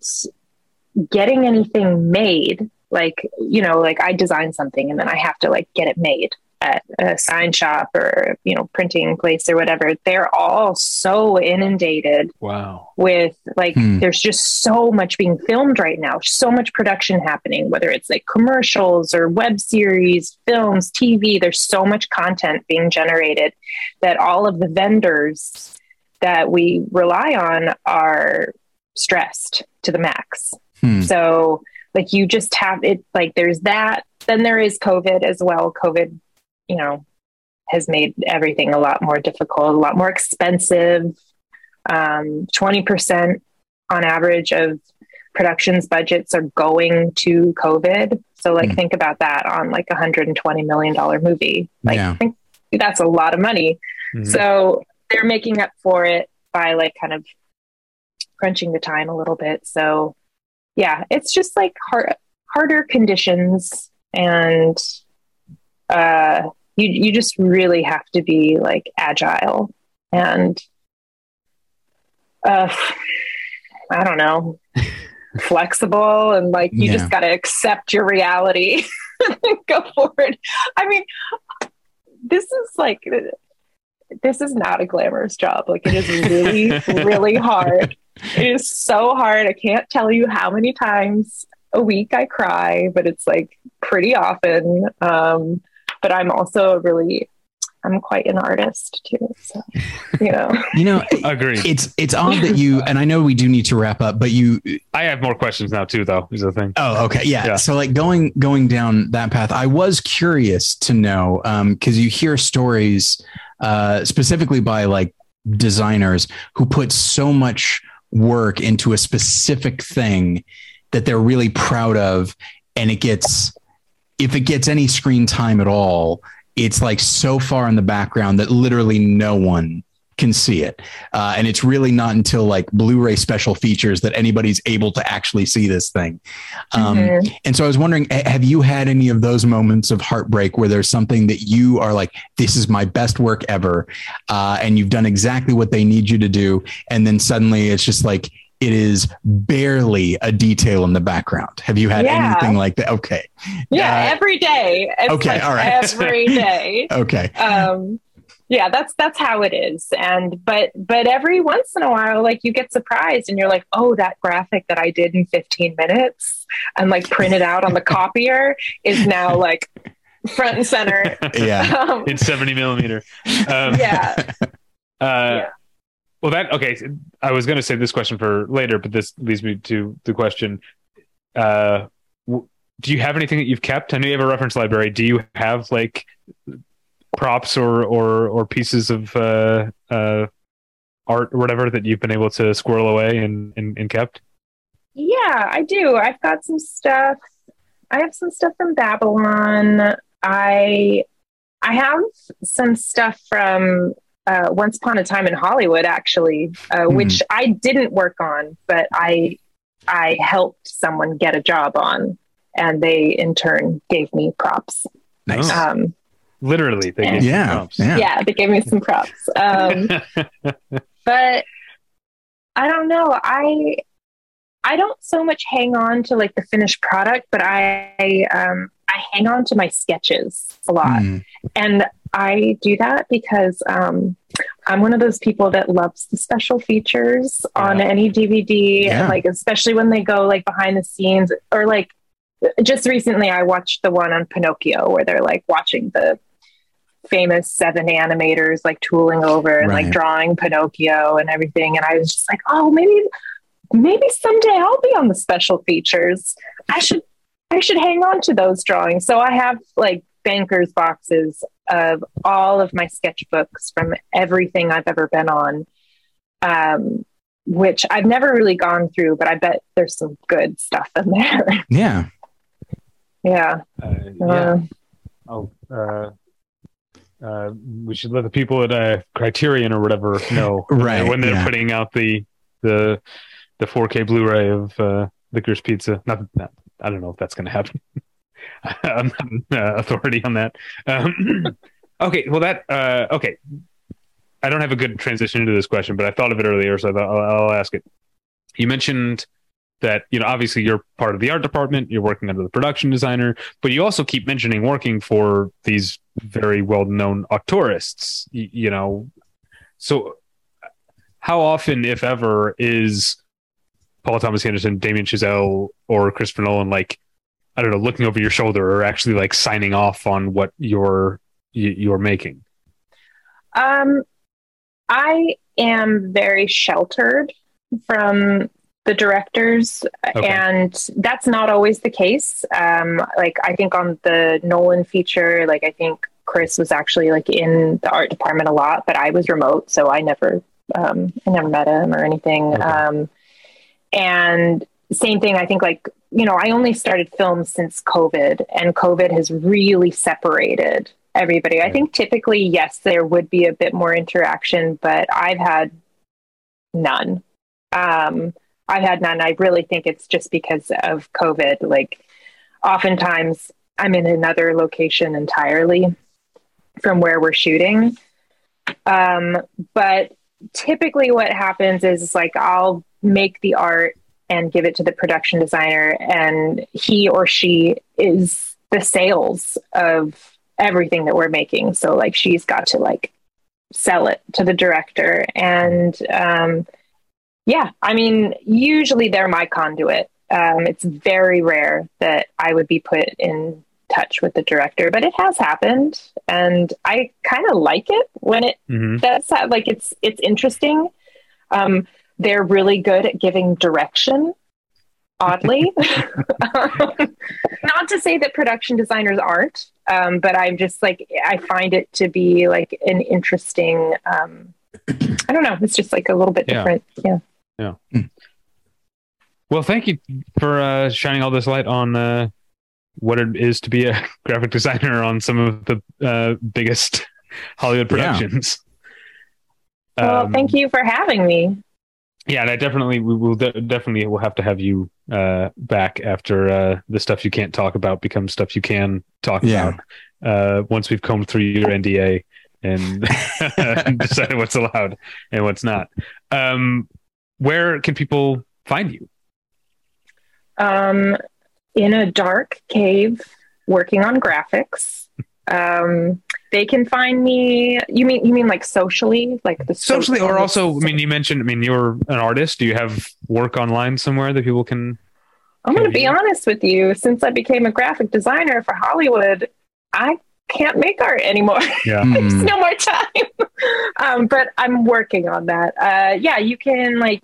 getting anything made, like, you know, like I design something and then I have to like get it made at a sign shop or, you know, printing place or whatever. They're all so inundated. Wow. With like, there's just so much being filmed right now, so much production happening, whether it's like commercials or web series, films, TV, there's so much content being generated that all of the vendors that we rely on are stressed to the max. So like you just have it, like there's that, then there is COVID as well. COVID, you know, has made everything a lot more difficult, a lot more expensive. 20% on average of productions budgets are going to COVID. So like, think about that on like $120 million movie. Like I think that's a lot of money. So they're making up for it by like kind of crunching the time a little bit. So yeah, it's just like harder conditions, and you just really have to be like agile and I don't know, flexible, and like you just got to accept your reality and go forward. I mean, this is not a glamorous job. Like it is really, really hard. It is so hard. I can't tell you how many times a week I cry, but it's like pretty often. But I'm also I'm quite an artist too. So, you know, agree. It's odd that you, and I know we do need to wrap up, but I have more questions now too, though, is the thing. Oh, okay. Yeah. So like going down that path, I was curious to know, 'cause you hear stories, specifically by like designers who put so much work into a specific thing that they're really proud of, and if it gets any screen time at all, it's like so far in the background that literally no one can see it, and it's really not until like Blu-ray special features that anybody's able to actually see this thing. And so I was wondering, have you had any of those moments of heartbreak where there's something that you are like, this is my best work ever, and you've done exactly what they need you to do, and then suddenly it's just like it is barely a detail in the background? Have you had anything like that? Okay. Yeah. Every day. It's okay. Like all right. Every day. Okay. Yeah, that's how it is. And, but every once in a while, like you get surprised and you're like, oh, that graphic that I did in 15 minutes and like printed out on the copier is now like front and center. Yeah. It's 70 millimeter. Well, okay. I was going to save this question for later, but this leads me to the question. Do you have anything that you've kept? I know you have a reference library. Do you have like props or pieces of art or whatever that you've been able to squirrel away and kept? Yeah, I do. I've got some stuff. I have some stuff from Babylon. I have some stuff from Once Upon a Time in Hollywood, actually, which I didn't work on, but I helped someone get a job on, and they in turn gave me props. Nice. Literally, they gave me props. Yeah, they gave me some props. But I don't know. I don't so much hang on to like the finished product, but I hang on to my sketches a lot. And I do that because I'm one of those people that loves the special features on any DVD, and like, especially when they go like behind the scenes, or like just recently I watched the one on Pinocchio where they're like watching the famous 7 animators like tooling over and like drawing Pinocchio and everything. And I was just like, oh, maybe someday I'll be on the special features. I should hang on to those drawings. So I have like banker's boxes of all of my sketchbooks from everything I've ever been on, which I've never really gone through, but I bet there's some good stuff in there. Yeah. Yeah. We should let the people at Criterion or whatever know when they're putting out the 4K Blu-ray of Licorice Pizza. Not, I don't know if that's going to happen. I'm not an authority on that. Okay, well that okay. I don't have a good transition into this question, but I thought of it earlier, so I'll ask it. You mentioned that, you know, obviously you're part of the art department, you're working under the production designer, but you also keep mentioning working for these very well-known auteurists, you know. So how often, if ever, is Paul Thomas Anderson, Damien Chazelle, or Christopher Nolan, like, I don't know, looking over your shoulder or actually like signing off on what you're making? I am very sheltered from the directors, and that's not always the case. Like, I think on the Nolan feature, like, I think Chris was actually like in the art department a lot, but I was remote, so I never met him or anything. And same thing, I think, like, you know, I only started film since COVID, and COVID has really separated everybody. I think typically, yes, there would be a bit more interaction, but I've had none. I really think it's just because of COVID. Like, oftentimes I'm in another location entirely from where we're shooting. But typically what happens is, like, I'll make the art and give it to the production designer, and he or she is the sales of everything that we're making. So, like, she's got to like sell it to the director, and yeah, I mean, usually they're my conduit. It's very rare that I would be put in touch with the director, but it has happened, and I kind of like it when it does. Like, it's interesting. They're really good at giving direction, oddly. Not to say that production designers aren't, but I'm just like, I find it to be like an interesting, I don't know, it's just like a little bit different. Yeah. Well, thank you for shining all this light on what it is to be a graphic designer on some of the biggest Hollywood productions. Yeah. Well, thank you for having me. Yeah, and we will definitely have to have you back after the stuff you can't talk about becomes stuff you can talk about once we've combed through your NDA and decided what's allowed and what's not. Where can people find you? In a dark cave working on graphics. They can find me. You mean like socially, like the socially, or also, I mean, you mentioned, I mean, you're an artist. Do you have work online somewhere that people can? I'm going to be honest with you. Since I became a graphic designer for Hollywood, I can't make art anymore. Yeah. There's no more time. But I'm working on that. You can, like,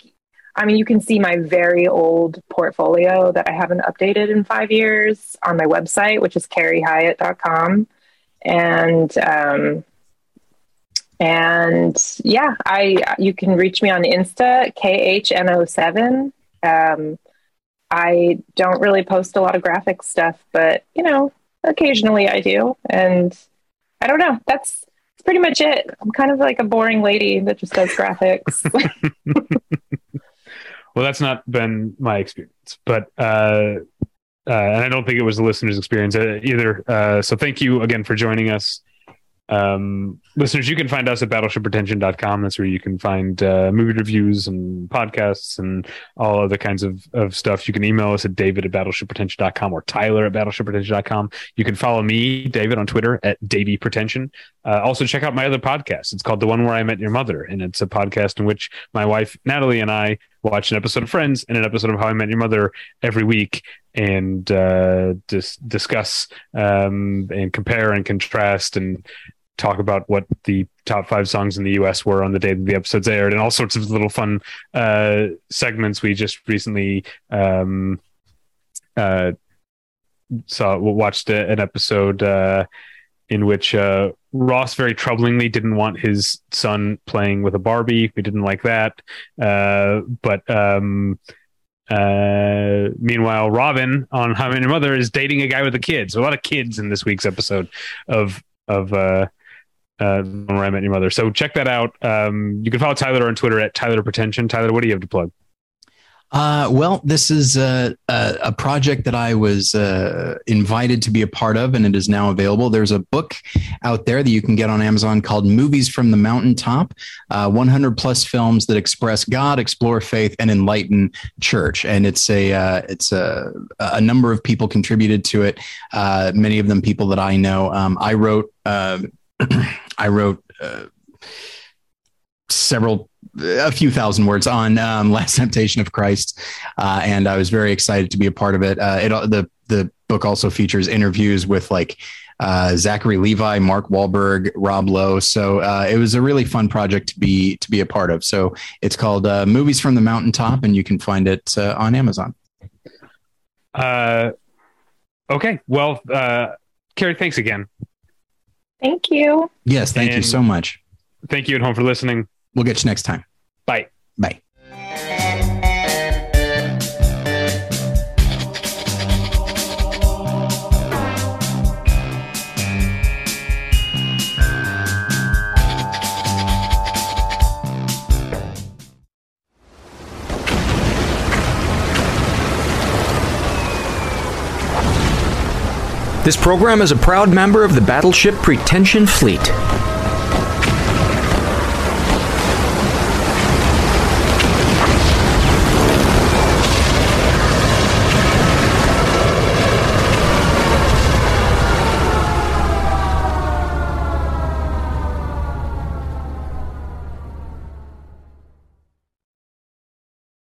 I mean, you can see my very old portfolio that I haven't updated in 5 years on my website, which is carriehyatt.com. And yeah, you can reach me on Insta, KHN07. I don't really post a lot of graphic stuff, but, you know, occasionally I do. And I don't know, that's pretty much it. I'm kind of like a boring lady that just does graphics. Well, that's not been my experience, but, and I don't think it was the listener's experience either. So thank you again for joining us. Listeners, you can find us at battleshippretension.com. That's where you can find movie reviews and podcasts and all other kinds of stuff. You can email us at david@battleshippretension.com or tyler@battleshippretension.com. You can follow me, David, on Twitter at DavyPretension. Also check out my other podcast. It's called The One Where I Met Your Mother, and it's a podcast in which my wife Natalie and I watch an episode of Friends and an episode of How I Met Your Mother every week, and discuss and compare and contrast and talk about what the top 5 songs in the US were on the day that the episodes aired, and all sorts of little fun segments. We just recently watched an episode in which Ross very troublingly didn't want his son playing with a Barbie. We didn't like that. But meanwhile, Robin on How I Met Your Mother is dating a guy with a kid. So a lot of kids in this week's episode of Where I Met Your Mother. So check that out. You can follow Tyler on Twitter at @TylerPretension. Tyler, what do you have to plug? Well, this is a project that I was invited to be a part of, and it is now available. There's a book out there that you can get on Amazon called Movies from the Mountaintop, 100 plus films that express God, explore faith, and enlighten church. And it's a number of people contributed to it, many of them people that I know. I wrote a few thousand words on Last Temptation of Christ, and I was very excited to be a part of it. The book also features interviews with Zachary Levi, Mark Wahlberg, Rob Lowe. So it was a really fun project to be a part of. So it's called Movies from the Mountaintop, and you can find it on Amazon. Okay. Well, Carrie, thanks again. Thank you. Yes. Thank you so much. Thank you at home for listening. We'll get you next time. Bye. Bye. This program is a proud member of the Battleship Pretension Fleet.